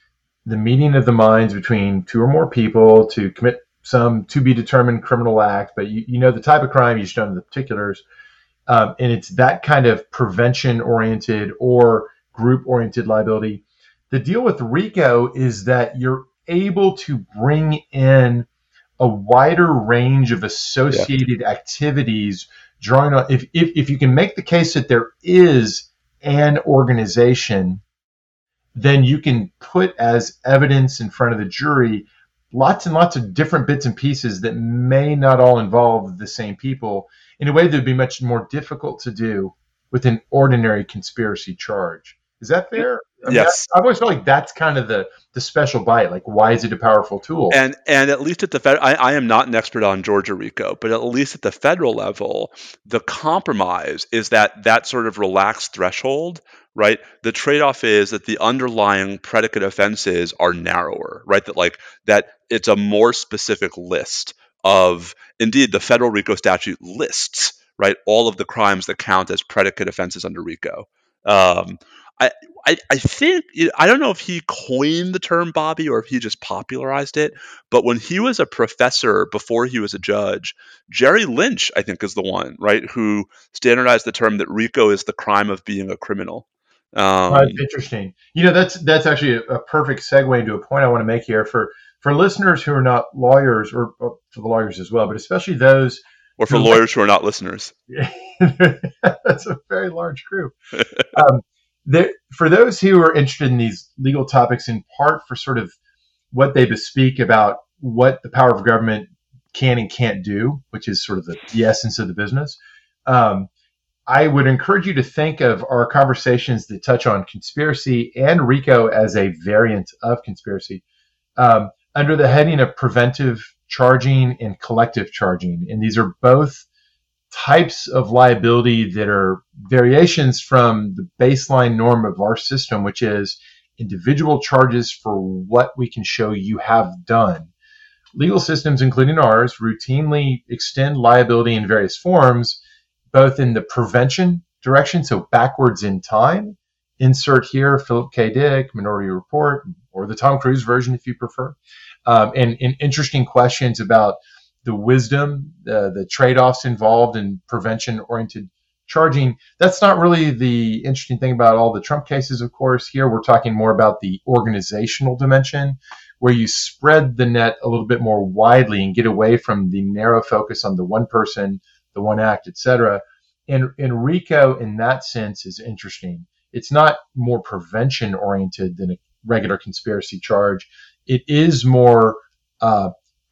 the meeting of the minds between two or more people to commit some to-be-determined criminal act, but you know the type of crime, you just don't know the particulars, and it's that kind of prevention-oriented or group-oriented liability. The deal with RICO is that you're able to bring in a wider range of associated activities, drawing on if you can make the case that there is an organization, then you can put as evidence in front of the jury lots and lots of different bits and pieces that may not all involve the same people in a way that would be much more difficult to do with an ordinary conspiracy charge. Is that fair? I mean, yes. I've always felt like that's kind of the special bite. Like, why is it a powerful tool? And at least at the federal, I am not an expert on Georgia RICO, but at least at the federal level, the compromise is that sort of relaxed threshold, right? The trade-off is that the underlying predicate offenses are narrower, right? That it's a more specific list of, indeed, the federal RICO statute lists, right, all of the crimes that count as predicate offenses under RICO. I think, I don't know if he coined the term, Bobby, or if he just popularized it, but when he was a professor before he was a judge, Jerry Lynch, I think, is the one, right, who standardized the term that RICO is the crime of being a criminal. That's interesting. You know, that's actually a perfect segue into a point I want to make here for listeners who are not lawyers, or for the lawyers as well, but especially those or for lawyers who are not listeners. That's a very large group. For those who are interested in these legal topics, in part for sort of what they bespeak about what the power of government can and can't do, which is sort of the essence of the business, I would encourage you to think of our conversations that touch on conspiracy and RICO as a variant of conspiracy under the heading of preventive charging and collective charging. And these are both types of liability that are variations from the baseline norm of our system, which is individual charges for what we can show you have done. Legal systems, including ours, routinely extend liability in various forms, both in the prevention direction, so backwards in time. Insert here Philip K. Dick, Minority Report, or the Tom Cruise version if you prefer. And interesting questions about the wisdom, the trade-offs involved in prevention-oriented charging. That's not really the interesting thing about all the Trump cases, of course. Here we're talking more about the organizational dimension, where you spread the net a little bit more widely and get away from the narrow focus on the one person, the one act, etc. And RICO, in that sense, is interesting. It's not more prevention-oriented than a regular conspiracy charge. It is more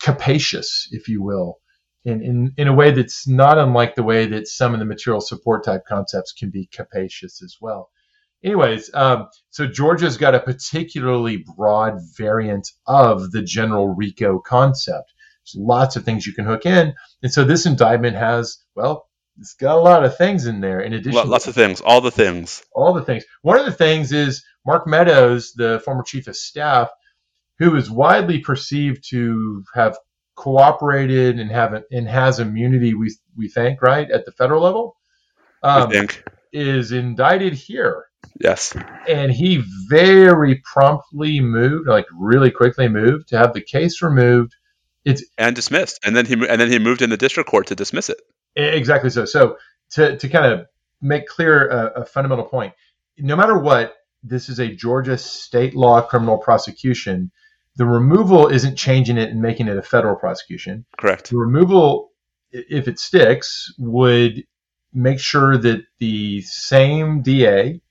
capacious, if you will, in a way that's not unlike the way that some of the material support type concepts can be capacious as well. Anyways, so Georgia's got a particularly broad variant of the general RICO concept. There's lots of things you can hook in. And so this indictment has, well, It's got a lot of things in there. In addition, lots of things, all the things, all the things. One of the things is Mark Meadows, the former chief of staff, who is widely perceived to have cooperated and has immunity. We think, right, at the federal level, is indicted here. Yes. And he very promptly moved, like really quickly moved, to have the case removed. And dismissed. And then he moved in the district court to dismiss it. Exactly so. So to kind of make clear a fundamental point, no matter what, this is a Georgia state law criminal prosecution. The removal isn't changing it and making it a federal prosecution. Correct. The removal, if it sticks, would make sure that the same DA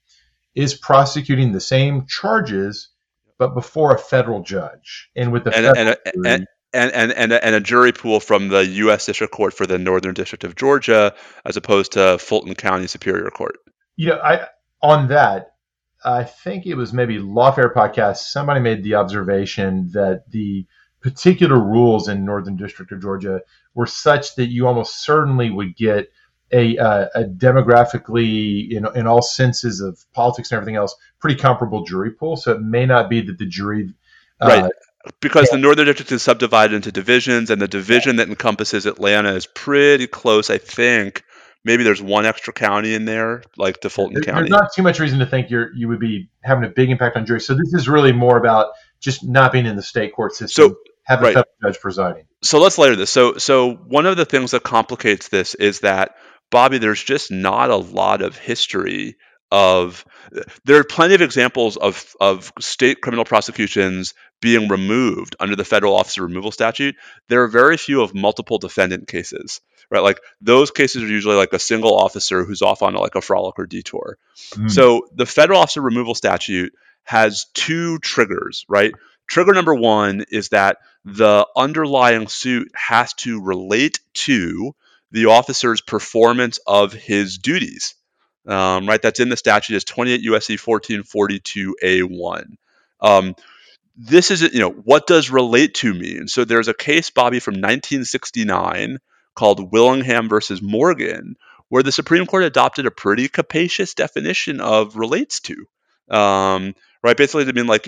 is prosecuting the same charges, but before a federal judge and with a jury pool from the U.S. District Court for the Northern District of Georgia, as opposed to Fulton County Superior Court. You know, I think it was maybe Lawfare Podcast. Somebody made the observation that the particular rules in Northern District of Georgia were such that you almost certainly would get a demographically, in all senses of politics and everything else, pretty comparable jury pool. So it may not be that the jury, right, because the Northern District is subdivided into divisions, and the division that encompasses Atlanta is pretty close. I think maybe there's one extra county in there, like to Fulton County. There's not too much reason to think you would be having a big impact on juries. So this is really more about just not being in the state court system. So, have a federal judge presiding. So let's layer this. So one of the things that complicates this is that, Bobby, there's just not a lot of history of. There are plenty of examples of state criminal prosecutions being removed under the federal officer removal statute. There are very few of multiple defendant cases, right? Like those cases are usually like a single officer who's off on like a frolic or detour. Mm. So the federal officer removal statute has two triggers, right? Trigger number one is that the underlying suit has to relate to the officer's performance of his duties, right? That's in the statute as 28 U.S.C. 1442A1. This is, what does relate to mean? So there's a case, Bobby, from 1969 called Willingham versus Morgan, where the Supreme Court adopted a pretty capacious definition of relates to, right? Basically, to mean like,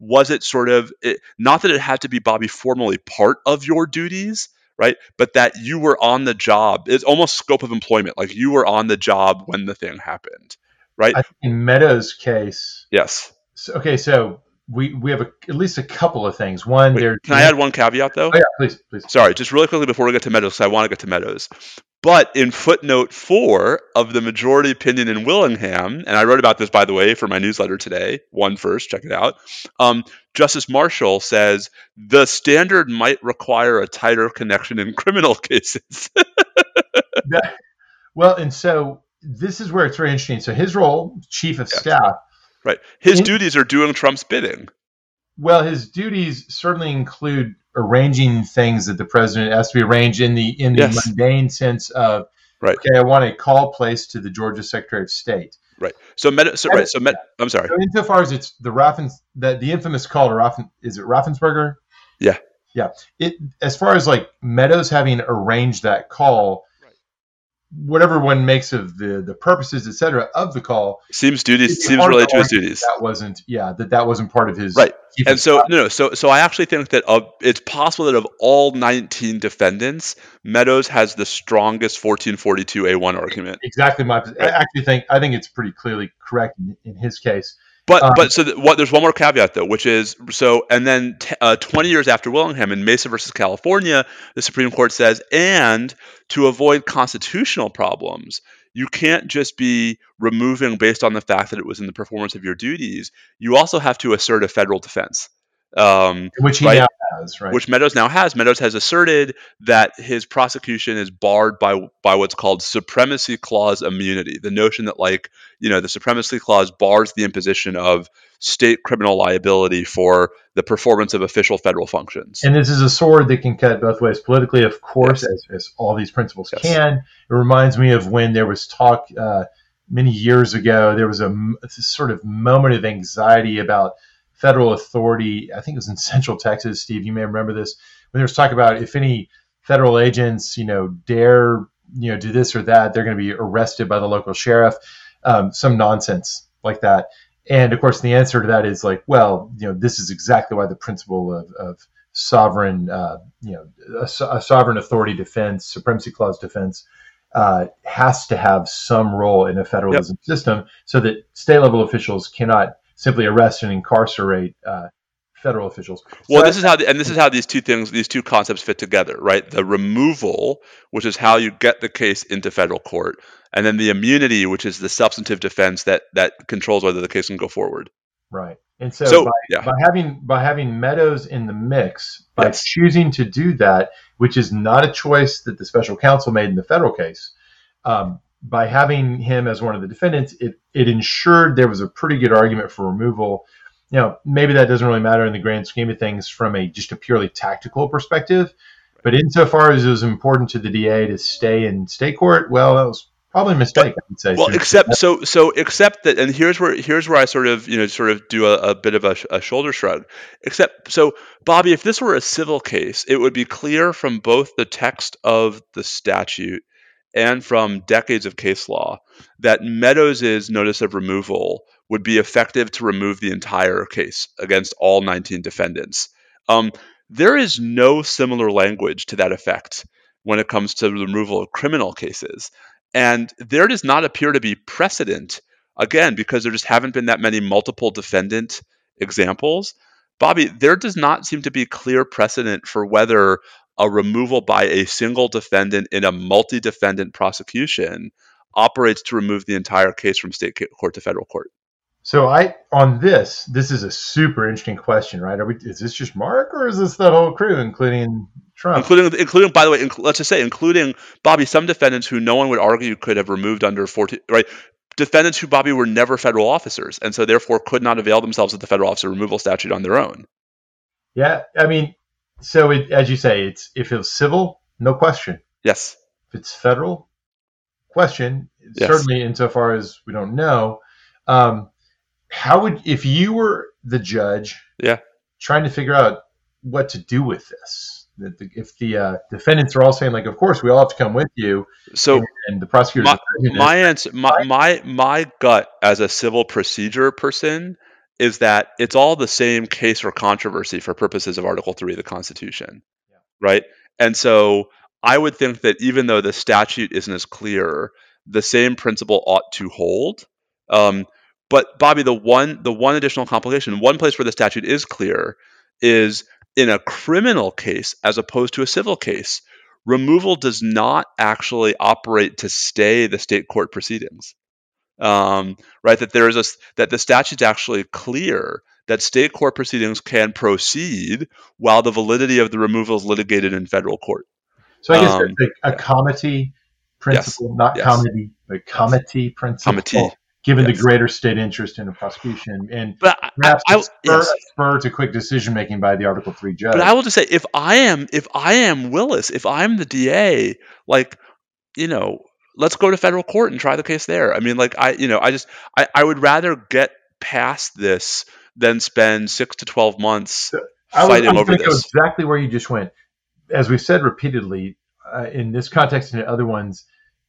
was it sort of, not that it had to be, Bobby, formally part of your duties, right? But that you were on the job. It's almost scope of employment. Like you were on the job when the thing happened, right? I think in Meadows' case. Yes. So, okay. So we have at least a couple of things. One, can I add one caveat though? Oh, yeah, please. Sorry. Just really quickly before we get to Meadows, because I want to get to Meadows. But in footnote 4 of the majority opinion in Willingham, and I wrote about this, by the way, for my newsletter today, One First, check it out, Justice Marshall says, the standard might require a tighter connection in criminal cases. Well, and so this is where it's very interesting. So his role, chief of staff. Right. His duties are doing Trump's bidding. Well, his duties certainly include arranging things that the president has to be arranged in the mundane sense of, right. Okay, I want a call placed to the Georgia Secretary of State. Right. I'm sorry. So insofar as it's the infamous call to Raffensperger? Yeah. Yeah. As far as like Meadows having arranged that call, right. Whatever one makes of the purposes, et cetera, of the call. Seems related to his duties. That wasn't part of his. Right. And so, so I actually think that it's possible that of all 19 defendants, Meadows has the strongest 1442A1 argument. Exactly my position. Right. I think it's pretty clearly correct in his case. But so there's one more caveat though, which is then 20 years after Willingham in Mesa versus California, the Supreme Court says, and to avoid constitutional problems, you can't just be removing based on the fact that it was in the performance of your duties. You also have to assert a federal defense, which he now has, right? Which Meadows now has. Meadows has asserted that his prosecution is barred by what's called supremacy clause immunity. The notion that the supremacy clause bars the imposition of state criminal liability for the performance of official federal functions. And this is a sword that can cut both ways politically, of course, as all these principles can. It reminds me of when there was talk many years ago, there was a sort of moment of anxiety about federal authority. I think it was in Central Texas, Steve, you may remember this, when there was talk about if any federal agents, dare you know, do this or that, they're going to be arrested by the local sheriff, some nonsense like that. And of course, the answer to that is like, well, you know, this is exactly why the principle of sovereign, a sovereign authority defense, supremacy clause defense, has to have some role in a federalism system, so that state level officials cannot simply arrest and incarcerate federal officials. Well, so this is how these two concepts fit together, right? The removal, which is how you get the case into federal court, and then the immunity, which is the substantive defense that controls whether the case can go forward. Right. And by having Meadows in the mix, by choosing to do that, which is not a choice that the special counsel made in the federal case, by having him as one of the defendants, it ensured there was a pretty good argument for removal. You know, maybe that doesn't really matter in the grand scheme of things from just a purely tactical perspective, but insofar as it was important to the DA to stay in state court, well, that was probably a mistake, I would say. Well, except that, and here's where I sort of do a bit of a shoulder shrug. Except, so Bobby, if this were a civil case, it would be clear from both the text of the statute and from decades of case law that Meadows' notice of removal would be effective to remove the entire case against all 19 defendants. There is no similar language to that effect when it comes to the removal of criminal cases. And there does not appear to be precedent, again, because there just haven't been that many multiple defendant examples. Bobby, there does not seem to be clear precedent for whether a removal by a single defendant in a multi-defendant prosecution operates to remove the entire case from state court to federal court. So this is a super interesting question, right? Is this just Mark, or is this that whole crew, including Trump? Including, by the way, let's just say, including, Bobby, some defendants who no one would argue could have removed under 14, right? Defendants who, Bobby, were never federal officers, and so therefore could not avail themselves of the federal officer removal statute on their own. Yeah, I mean, so as you say, if it was civil, no question. Yes. If it's federal, question. Yes. Certainly, insofar as we don't know. If you were the judge, trying to figure out what to do with this, if the defendants are all saying, like, of course, we all have to come with you, so and the prosecutor's my gut as a civil procedure person is that it's all the same case or controversy for purposes of Article III of the Constitution, right? And so I would think that even though the statute isn't as clear, the same principle ought to hold. But Bobby, the one additional complication, one place where the statute is clear is in a criminal case as opposed to a civil case. Removal does not actually operate to stay the state court proceedings. Right? That the statute's actually clear that state court proceedings can proceed while the validity of the removal is litigated in federal court. So I guess there's a comity principle, not comedy, but comity principle. Comity. Given the greater state interest in a prosecution, and perhaps spur to quick decision making by the Article III judge. But I will just say, if I am Willis, if I'm the DA, like, you know, let's go to federal court and try the case there. I mean, like, I would rather get past this than spend 6 to 12 months fighting over this. Exactly where you just went, as we've said repeatedly in this context and in other ones.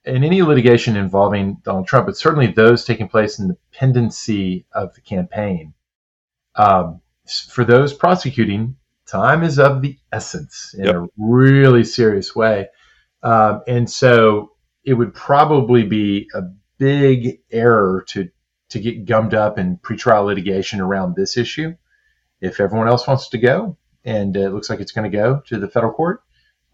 In any litigation involving Donald Trump, but certainly those taking place in the pendency of the campaign, for those prosecuting, time is of the essence in a really serious way. And so it would probably be a big error to get gummed up in pretrial litigation around this issue. If everyone else wants to go, and it looks like it's going to go to the federal court,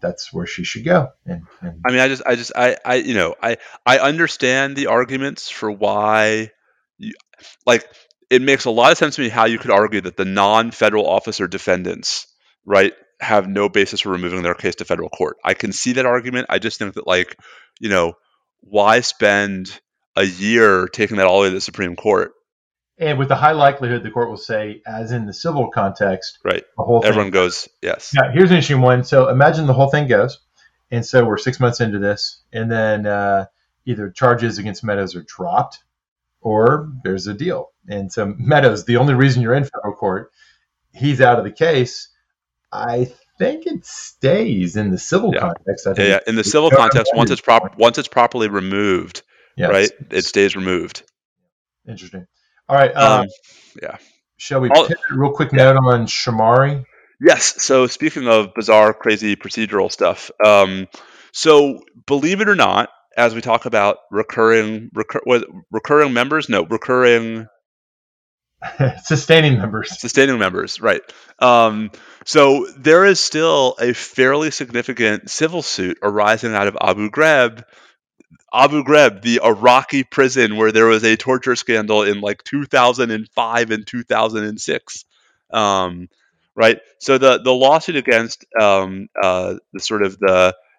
that's where she should go. And I mean, I understand the arguments for why, it makes a lot of sense to me how you could argue that the non-federal officer defendants, right, have no basis for removing their case to federal court. I can see that argument. I just think that, why spend a year taking that all the way to the Supreme Court? And with the high likelihood, the court will say, as in the civil context, right? The whole thing. Everyone goes, yes. Now, here's an interesting one. So imagine the whole thing goes. And so we're 6 months into this. And then either charges against Meadows are dropped or there's a deal. And so Meadows, the only reason you're in federal court, he's out of the case. I think it stays in the civil context. I think in the civil context, once it's properly removed, right, it stays removed. Interesting. All right. Shall we pivot a real quick note on Shimari? Yes. So speaking of bizarre, crazy procedural stuff, so believe it or not, as we talk about sustaining members. Sustaining members, right. So there is still a fairly significant civil suit arising out of Abu Ghraib. Abu Ghraib, the Iraqi prison where there was a torture scandal in like 2005 and 2006. Right. So the lawsuit against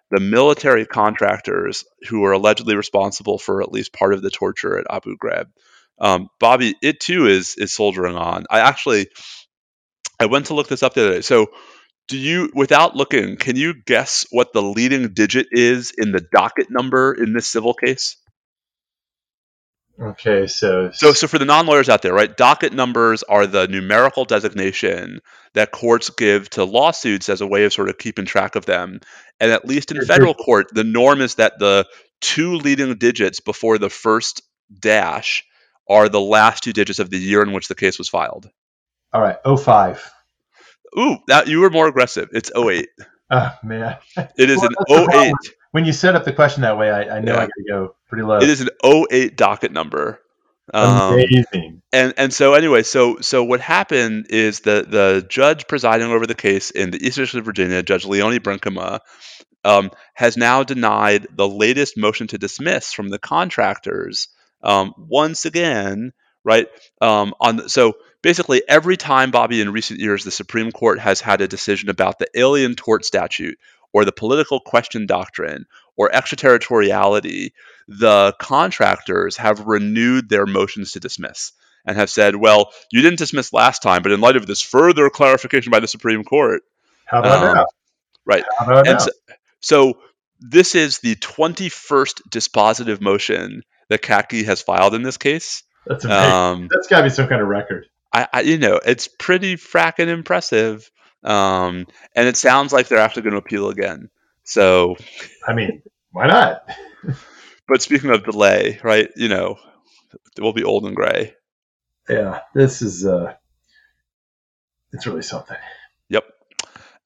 the military contractors who are allegedly responsible for at least part of the torture at Abu Ghraib. Bobby, it too is soldiering on. I went to look this up the other day. So do you, without looking, can you guess what the leading digit is in the docket number in this civil case? Okay, so for the non-lawyers out there, right? Docket numbers are the numerical designation that courts give to lawsuits as a way of sort of keeping track of them. And at least in federal court, the norm is that the two leading digits before the first dash are the last two digits of the year in which the case was filed. All right, 05. Ooh, that you were more aggressive. It's 08. Oh, man. It is an 08. When you set up the question that way, I know I got to go pretty low. It is an 08 docket number. Amazing. And so anyway, so what happened is the judge presiding over the case in the Eastern District of Virginia, Judge Leonie Brinkema, has now denied the latest motion to dismiss from the contractors once again, right? So basically, every time, Bobby, in recent years, the Supreme Court has had a decision about the alien tort statute, or the political question doctrine, or extraterritoriality, the contractors have renewed their motions to dismiss and have said, well, you didn't dismiss last time, but in light of this further clarification by the Supreme Court. How about that? Right. How about that? So this is the 21st dispositive motion that CACI has filed in this case. That's amazing. That's got to be some kind of record. It's pretty fracking impressive. And it sounds like they're actually going to appeal again. So, I mean, why not? But speaking of delay, right? You know, we'll be old and gray. Yeah, this is it's really something. Yep.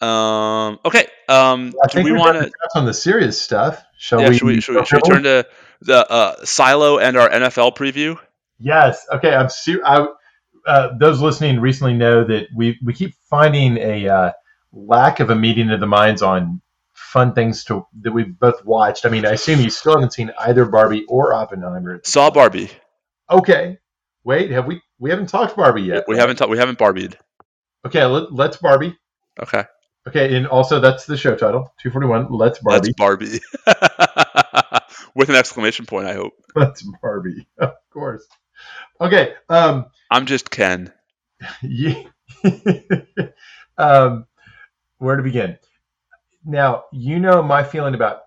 Okay. I think we want to on the serious stuff. Should we turn to the Silo and our NFL preview? Yes. Okay. Those listening recently know that we keep finding a lack of a meeting of the minds on fun things that we've both watched. I mean, I assume you still haven't seen either Barbie or Oppenheimer. Saw Barbie. Okay. Wait, have we? We haven't talked Barbie yet. We haven't Barbied. Okay, let's Barbie. Okay. Okay, and also that's the show title, 241. Let's Barbie. Let's Barbie. With an exclamation point, I hope. Let's Barbie, of course. Okay. I'm just Ken. Where to begin? Now, you know my feeling about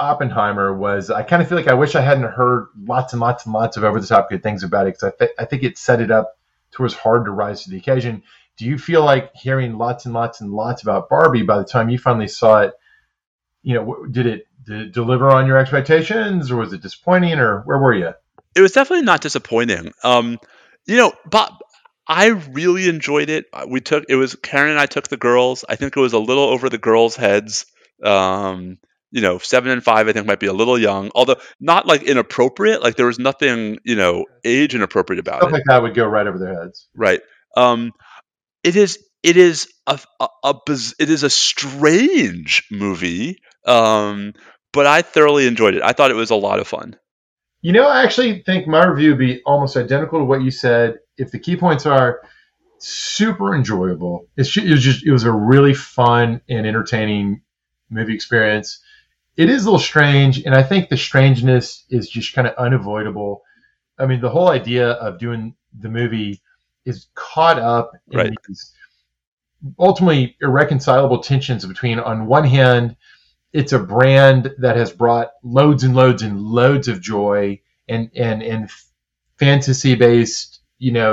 Oppenheimer was I kind of feel like I wish I hadn't heard lots and lots and lots of over-the-top good things about it because I think it set it up to where it's hard to rise to the occasion. Do you feel like hearing lots and lots and lots about Barbie by the time you finally saw it, you know, did it deliver on your expectations or was it disappointing or where were you? It was definitely not disappointing. Bob, I really enjoyed it. Karen and I took the girls. I think it was a little over the girls' heads. 7 and 5, I think might be a little young, although not like inappropriate. Like there was nothing, age inappropriate about it. Stuff like that would go right over their heads. Right. It is a strange movie. But I thoroughly enjoyed it. I thought it was a lot of fun. You know, I actually think my review would be almost identical to what you said. If the key points are super enjoyable, it was a really fun and entertaining movie experience. It is a little strange, and I think the strangeness is just kind of unavoidable. I mean, the whole idea of doing the movie is caught up in these ultimately irreconcilable tensions between, on one hand, it's a brand that has brought loads and loads and loads of joy and fantasy-based,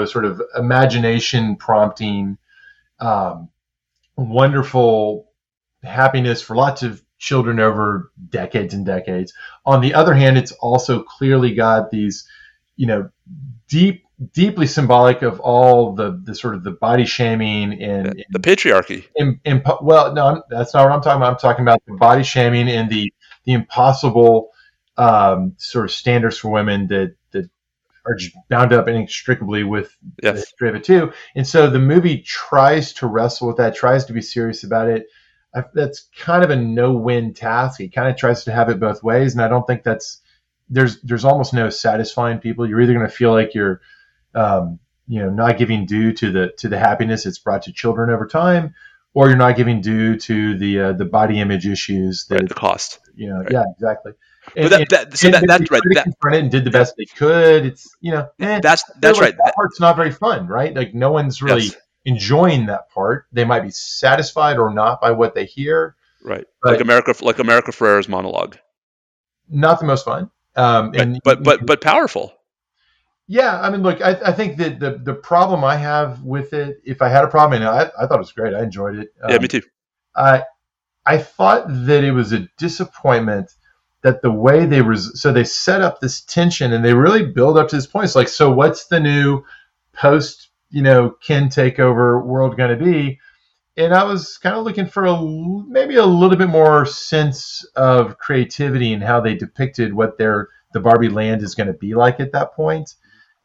sort of imagination prompting, wonderful happiness for lots of children over decades and decades. On the other hand, it's also clearly got these, you know, deeply symbolic of all the sort of the body shaming and the patriarchy. That's not what I'm talking about. I'm talking about the body shaming and the impossible sort of standards for women that are just bound up inextricably with the history of it too. And so the movie tries to wrestle with that, tries to be serious about it. That's kind of a no-win task. It kind of tries to have it both ways, and I don't think there's almost no satisfying people. You're either going to feel like you're not giving due to the happiness it's brought to children over time, or you're not giving due to the body image issues that the cost. Yeah, exactly. And did the best they could. It's that's right. That part's not very fun, right? Like no one's really enjoying that part. They might be satisfied or not by what they hear. Right, but like America Ferrera's monologue. Not the most fun. But powerful. Yeah, I mean, look, I think that the problem I have with it, if I had a problem, and I thought it was great, I enjoyed it. Yeah, me too. I thought that it was a disappointment that the way so they set up this tension and they really build up to this point. It's like, so what's the new post, Ken takeover world going to be? And I was kind of looking for maybe a little bit more sense of creativity in how they depicted what the Barbie land is going to be like at that point.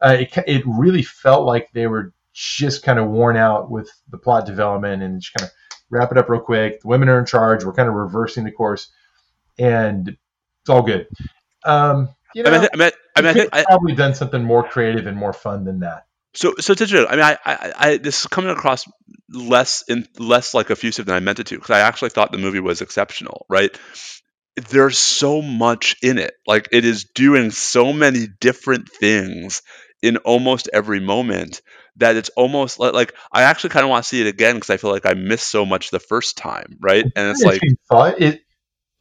It really felt like they were just kind of worn out with the plot development and just kind of wrap it up real quick. The women are in charge. We're kind of reversing the course, and it's all good. I probably done something more creative and more fun than that. So it's interesting. I mean, I this is coming across less like effusive than I meant it to, because I actually thought the movie was exceptional, right? There's so much in it. Like, it is doing so many different things in almost every moment that it's almost like I actually kind of want to see it again, because I feel like I missed so much the first time, right? And it's like,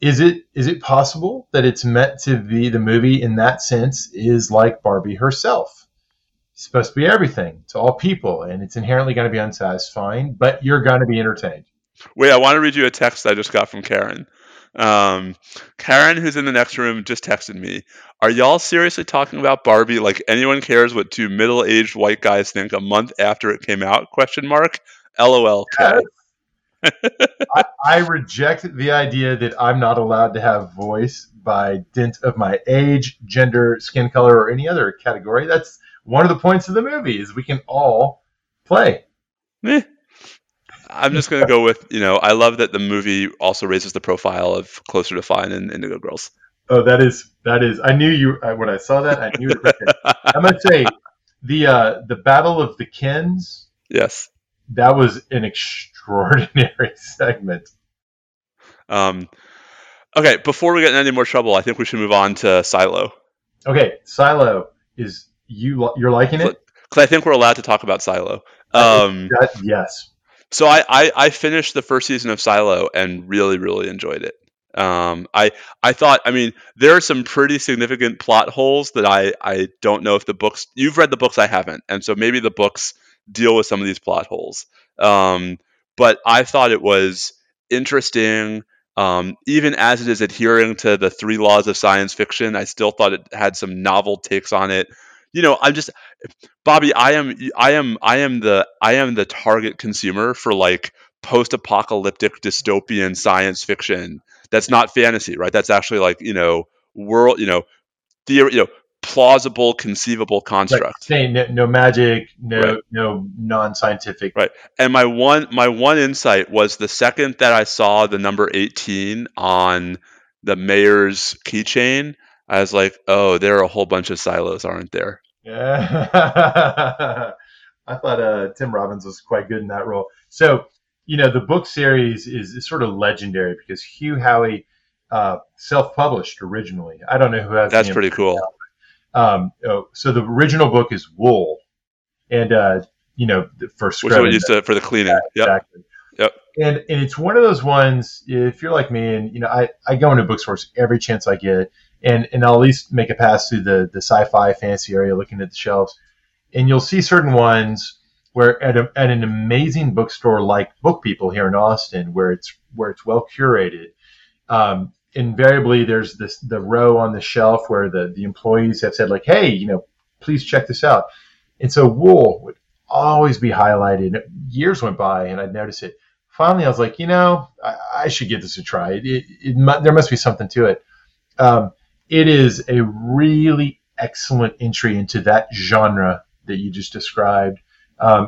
is it possible that it's meant to be, the movie in that sense is like Barbie herself? It's supposed to be everything to all people, and it's inherently going to be unsatisfying, but you're going to be entertained. Wait, I want to read you a text I just got from Karen. Karen, who's in the next room, just texted me. Are y'all seriously talking about Barbie like anyone cares what two middle-aged white guys think a month after it came out? ? LOL. Yes. I reject the idea that I'm not allowed to have voice by dint of my age, gender, skin color, or any other category. That's one of the points of the movie is we can all play. I'm just going to go with, I love that the movie also raises the profile of Closer to Fine and Indigo Girls. Oh, that is. I knew you, when I saw that, I knew it. I'm going to say the Battle of the Kins. Yes. That was an extraordinary segment. Okay. Before we get in any more trouble, I think we should move on to Silo. Okay. Silo is... You're liking it? Because I think we're allowed to talk about Silo. Yes. So I finished the first season of Silo and really, really enjoyed it. I thought, there are some pretty significant plot holes that I don't know if the books... You've read the books, I haven't. And so maybe the books deal with some of these plot holes. But I thought it was interesting... even as it is adhering to the three laws of science fiction, I still thought it had some novel takes on it. I'm just, Bobby, I am the target consumer for like post-apocalyptic dystopian science fiction. That's not fantasy, right? That's actually like, world, theory, plausible, conceivable construct. Right. No magic, no non-scientific. Right. And my one insight was the second that I saw the number 18 on the mayor's keychain, I was like, oh, there are a whole bunch of silos, aren't there? Yeah. I thought Tim Robbins was quite good in that role. So, the book series is sort of legendary because Hugh Howey self-published originally. I don't know who has. That's pretty cool. So the original book is Wool, and for scrubbing, which we used for the cleaning. Yeah, exactly. Yep. And it's one of those ones. If you're like me, and I go into bookstores every chance I get, and I'll at least make a pass through the sci-fi fantasy area, looking at the shelves, and you'll see certain ones We're at an amazing bookstore like Book People here in Austin, where it's well curated. Invariably, there's the row on the shelf where the employees have said, like, hey, please check this out. And so Wool would always be highlighted. Years went by, and I'd notice it. Finally, I was like, I should give this a try. There must be something to it. It is a really excellent entry into that genre that you just described.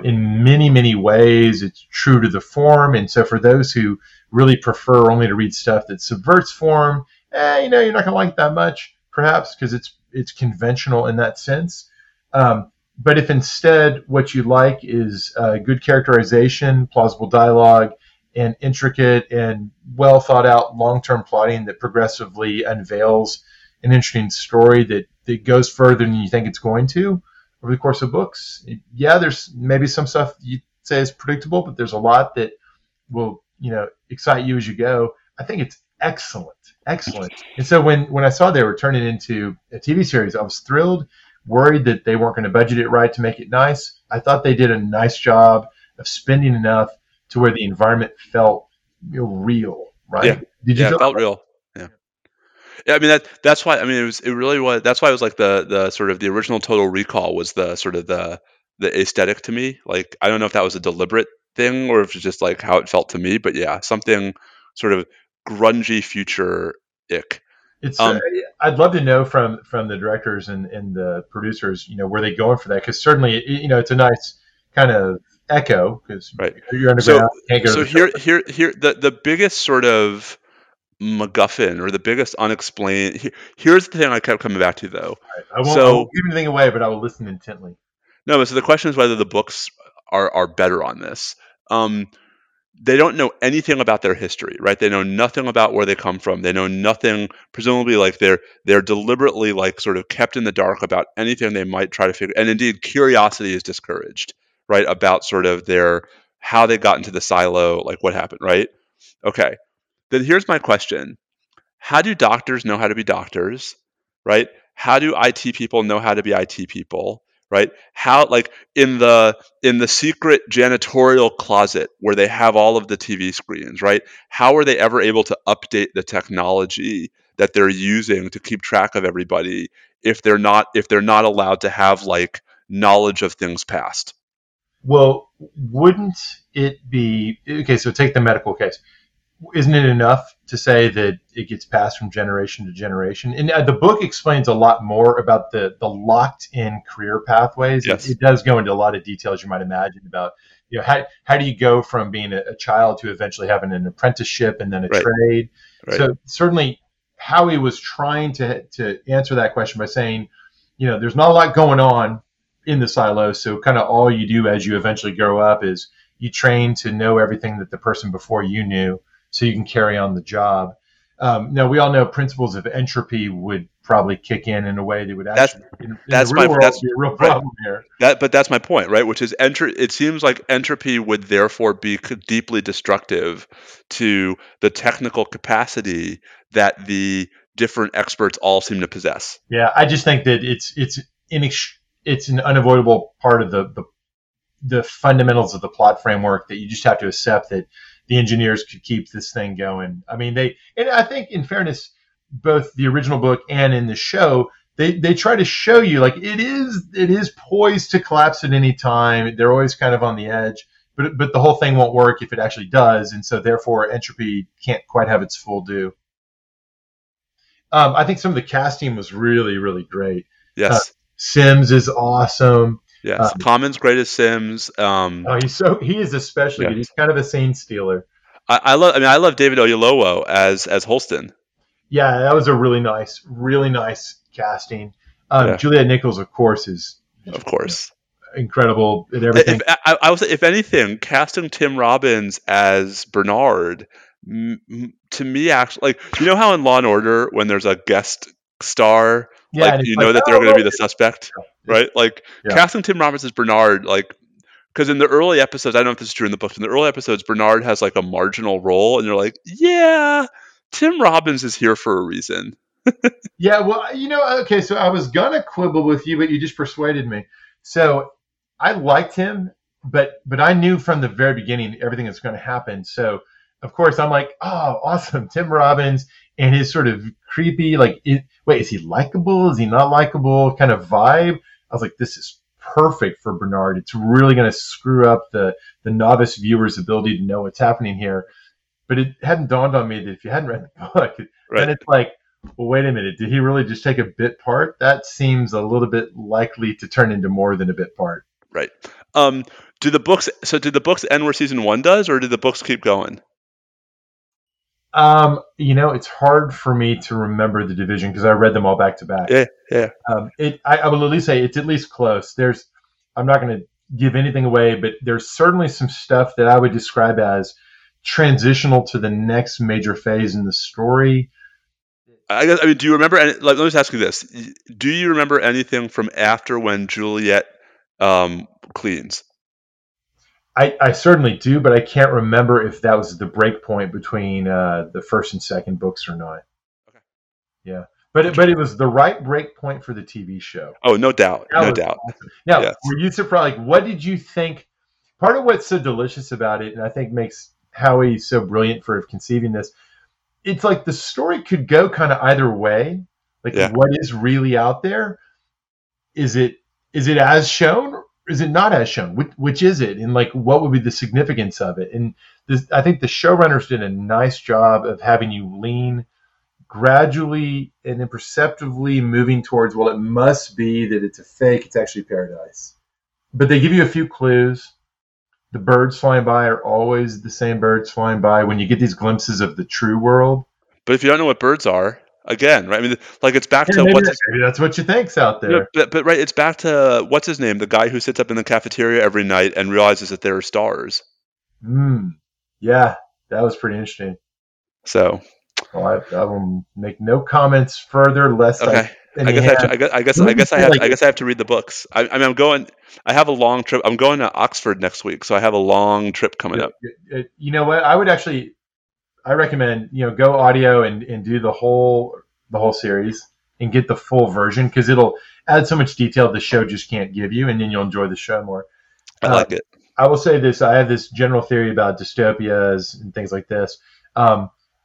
In many, many ways, it's true to the form. And so for those who really prefer only to read stuff that subverts form, you're not going to like it that much, perhaps, because it's conventional in that sense. But if instead what you like is good characterization, plausible dialogue, and intricate and well thought out long-term plotting that progressively unveils an interesting story that goes further than you think it's going to over the course of books. Yeah, there's maybe some stuff you'd say is predictable, but there's a lot that will, excite you as you go. I think it's excellent. And so when I saw they were turning it into a TV series, I was thrilled, worried that they weren't going to budget it right to make it nice. I thought they did a nice job of spending enough to where the environment felt real, right? Yeah. It felt real. Yeah, I mean that's why. I mean it really was. That's why it was like the sort of the original Total Recall was the sort of the aesthetic to me. Like, I don't know if that was a deliberate thing or if it's just like how it felt to me. But yeah, something sort of grungy future-ic. It's. I'd love to know from the directors and the producers. Were they going for that? Because certainly, it's a nice kind of echo. Because right. You're underground. So here the biggest sort of MacGuffin, or the biggest unexplained. Here's the thing I kept coming back to, though. I won't give anything away, but I will listen intently. No, so the question is whether the books are better on this. They don't know anything about their history, right? They know nothing about where they come from. They know nothing. Presumably, like they're deliberately like sort of kept in the dark about anything they might try to figure. And indeed, curiosity is discouraged, right? About sort of how they got into the silo, like what happened, right? Okay. Then here's my question. How do doctors know how to be doctors, right? How do IT people know how to be IT people, right? How, like in the secret janitorial closet where they have all of the TV screens, right? How are they ever able to update the technology that they're using to keep track of everybody if they're not allowed to have like knowledge of things past? Well, wouldn't it be okay, so take the medical case. Isn't it enough to say that it gets passed from generation to generation? And the book explains a lot more about the locked-in career pathways. Yes. It does go into a lot of details you might imagine about how do you go from being a child to eventually having an apprenticeship and then a trade. Right. So certainly Howie was trying to answer that question by saying, there's not a lot going on in the silo, so kind of all you do as you eventually grow up is you train to know everything that the person before you knew, so you can carry on the job. Now, we all know principles of entropy would probably kick in a way that would actually be a real problem here. But that's my point, right? Which is it seems like entropy would therefore be deeply destructive to the technical capacity that the different experts all seem to possess. Yeah, I just think that it's an unavoidable part of the fundamentals of the plot framework that you just have to accept that the engineers could keep this thing going. I mean, and I think in fairness, both the original book and in the show, they try to show you like it is poised to collapse at any time. They're always kind of on the edge, but the whole thing won't work if it actually does. And so therefore entropy can't quite have its full due. I think some of the casting was really, really great. Yes. Sims is awesome. Yes, Common's great as Sims. He is especially good. He's kind of a scene stealer. I love David Oyelowo as Holston. Yeah, that was a really nice casting. Juliette Nichols, of course, is incredible at everything. I would say, if anything, casting Tim Robbins as Bernard to me actually, like, how in Law and Order when there's a guest star. Yeah, like, that they're going to be the suspect, right? Like, casting Tim Robbins as Bernard, like, because in the early episodes, I don't know if this is true in the books, in the early episodes, Bernard has like a marginal role, and you're like, yeah, Tim Robbins is here for a reason. Yeah, well, okay, so I was going to quibble with you, but you just persuaded me. So I liked him, but I knew from the very beginning everything that's going to happen. So of course I'm like, oh, awesome, Tim Robbins and his sort of creepy, like, wait, is he likable? Is he not likable? Kind of vibe. I was like, this is perfect for Bernard. It's really going to screw up the novice viewer's ability to know what's happening here. But it hadn't dawned on me that if you hadn't read the book, right. Then it's like, well, wait a minute, did he really just take a bit part? That seems a little bit likely to turn into more than a bit part. Right. Did the books end where season one does, or did the books keep going? It's hard for me to remember the division because I read them all back to back. Yeah. I will at least say it's at least close. I'm not going to give anything away, but there's certainly some stuff that I would describe as transitional to the next major phase in the story. I guess, do you remember? Let me just ask you this: do you remember anything from after when Juliet cleans? I certainly do, but I can't remember if that was the break point between the first and second books or not. Okay. Yeah. But it was the right break point for the TV show. Oh, no doubt. No doubt. Awesome. Now, yes. Were you surprised? Like, what did you think? Part of what's so delicious about it, and I think makes Howie so brilliant for conceiving this, it's like the story could go kind of either way. Like, What is really out there? Is it as shown? Is it not as shown? Which is it? And like, what would be the significance of it? And I think the showrunners did a nice job of having you lean gradually and imperceptibly moving towards, well, it must be that it's a fake. It's actually paradise. But they give you a few clues. The birds flying by are always the same birds flying by when you get these glimpses of the true world. But if you don't know what birds are, again, right? I mean, like, it's back to maybe that's what you think's out there. You know, but right, it's back to what's his name, the guy who sits up in the cafeteria every night and realizes that there are stars. Yeah, that was pretty interesting. So, I will make no comments further. Less. Okay. I guess I have to read the books. I'm going. I have a long trip. I'm going to Oxford next week, so I have a long trip coming up. You know what? I would actually. I recommend, go audio and do the whole series and get the full version because it'll add so much detail the show just can't give you, and then you'll enjoy the show more. I like it. I will say this. I have this general theory about dystopias and things like this.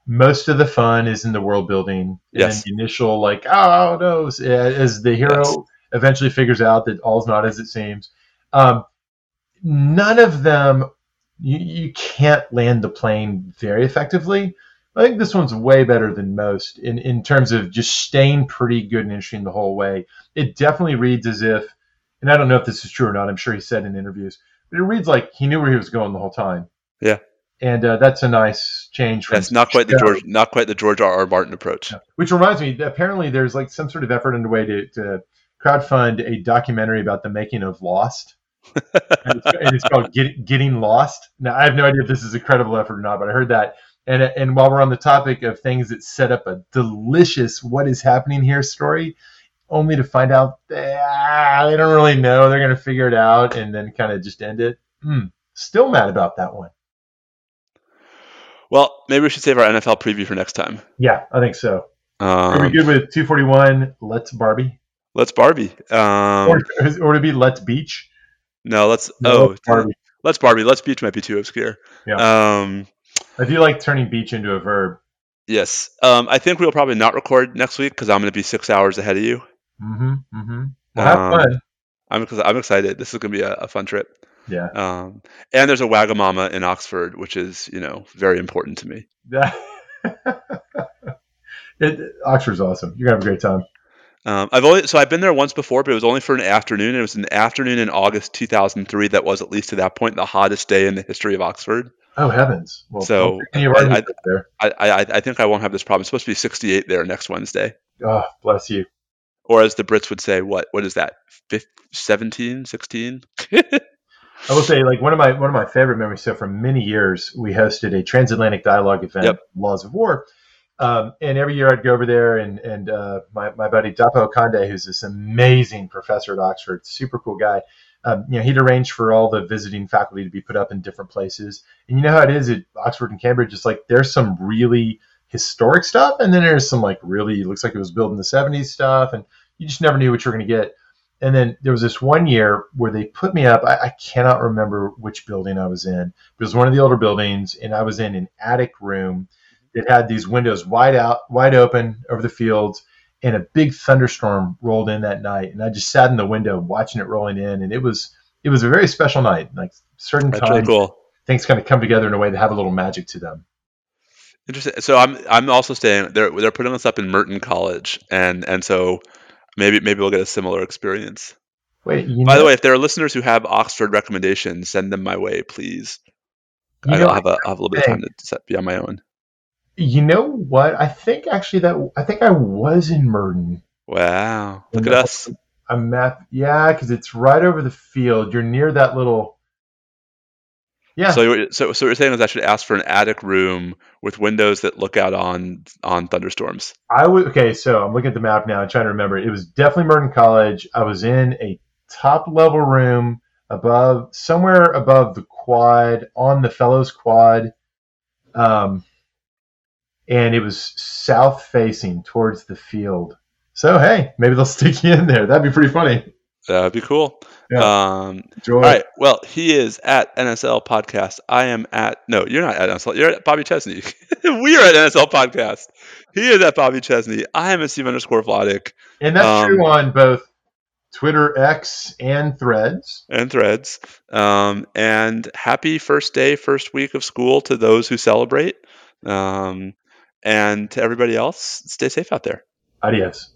Most of the fun is in the world building. Yes. And the initial, like, oh, no, as the hero eventually figures out that all's not as it seems. None of them... You can't land the plane very effectively. I think this one's way better than most in terms of just staying pretty good and interesting the whole way. It definitely reads as if, and I don't know if this is true or not, I'm sure he said in interviews, but it reads like he knew where he was going the whole time. Yeah. And that's a nice change. That's not quite the George R.R. Martin approach. Yeah. Which reminds me, apparently there's like some sort of effort underway to crowdfund a documentary about the making of Lost. and it's called Getting Lost. Now, I have no idea if this is a credible effort or not, but I heard that. And while we're on the topic of things that set up a delicious what is happening here story, only to find out they don't really know. They're going to figure it out and then kind of just end it. Still mad about that one. Well, maybe we should save our NFL preview for next time. Yeah, I think so. Are we good with 241, Let's Barbie? Let's Barbie. Or to be Let's Beach? No, Let's Barbie. Let's Beach might be too obscure. Yeah. I do like turning beach into a verb. Yes. I think we'll probably not record next week because I'm going to be 6 hours ahead of you. Mm-hmm. Well, have fun. I'm excited. This is going to be a fun trip. Yeah. And there's a Wagamama in Oxford, which is, very important to me. Yeah. Oxford's awesome. You're going to have a great time. I've been there once before, but it was only for an afternoon. It was an afternoon in August 2003 that was, at least to that point, the hottest day in the history of Oxford. Oh, heavens. Well, so I think I won't have this problem. It's supposed to be 68 there next Wednesday. Oh, bless you. Or as the Brits would say, what is that? 17, 16? I will say, like, one of my favorite memories. So for many years, we hosted a transatlantic dialogue event, Laws of War. And every year I'd go over there and my buddy Dapo Kande, who's this amazing professor at Oxford, super cool guy. He'd arrange for all the visiting faculty to be put up in different places. And you know how it is at Oxford and Cambridge, it's like there's some really historic stuff. And then there's some like really, looks like it was built in the 70s stuff. And you just never knew what you were going to get. And then there was this one year where they put me up. I cannot remember which building I was in. It was one of the older buildings, and I was in an attic room that had these windows wide open over the fields, and a big thunderstorm rolled in that night. And I just sat in the window watching it rolling in, and it was a very special night. Like certain times, really cool. Things kind of come together in a way that have a little magic to them. Interesting. So I'm also staying. They're putting us up in Merton College, and so. Maybe we'll get a similar experience. Wait, by the way, if there are listeners who have Oxford recommendations, send them my way, please. I have a little bit of time to set be on my own. You know what? I think I was in Merton. Wow! Look at us. Yeah, because it's right over the field. You're near that little. Yeah. So what you're saying is I should ask for an attic room with windows that look out on thunderstorms. So I'm looking at the map now and trying to remember. It was definitely Merton College. I was in a top level room somewhere above the quad, on the fellows quad. And it was south facing towards the field. So, hey, maybe they'll stick you in there. That'd be pretty funny. That would be cool. Yeah. All right. Well, he is at NSL Podcast. I am at – no, you're not at NSL. You're at Bobby Chesney. We are at NSL Podcast. He is at Bobby Chesney. I am at Steve_Vladek. And that's true on both Twitter, X, and Threads. And happy first day, first week of school to those who celebrate. And to everybody else, stay safe out there. Adios.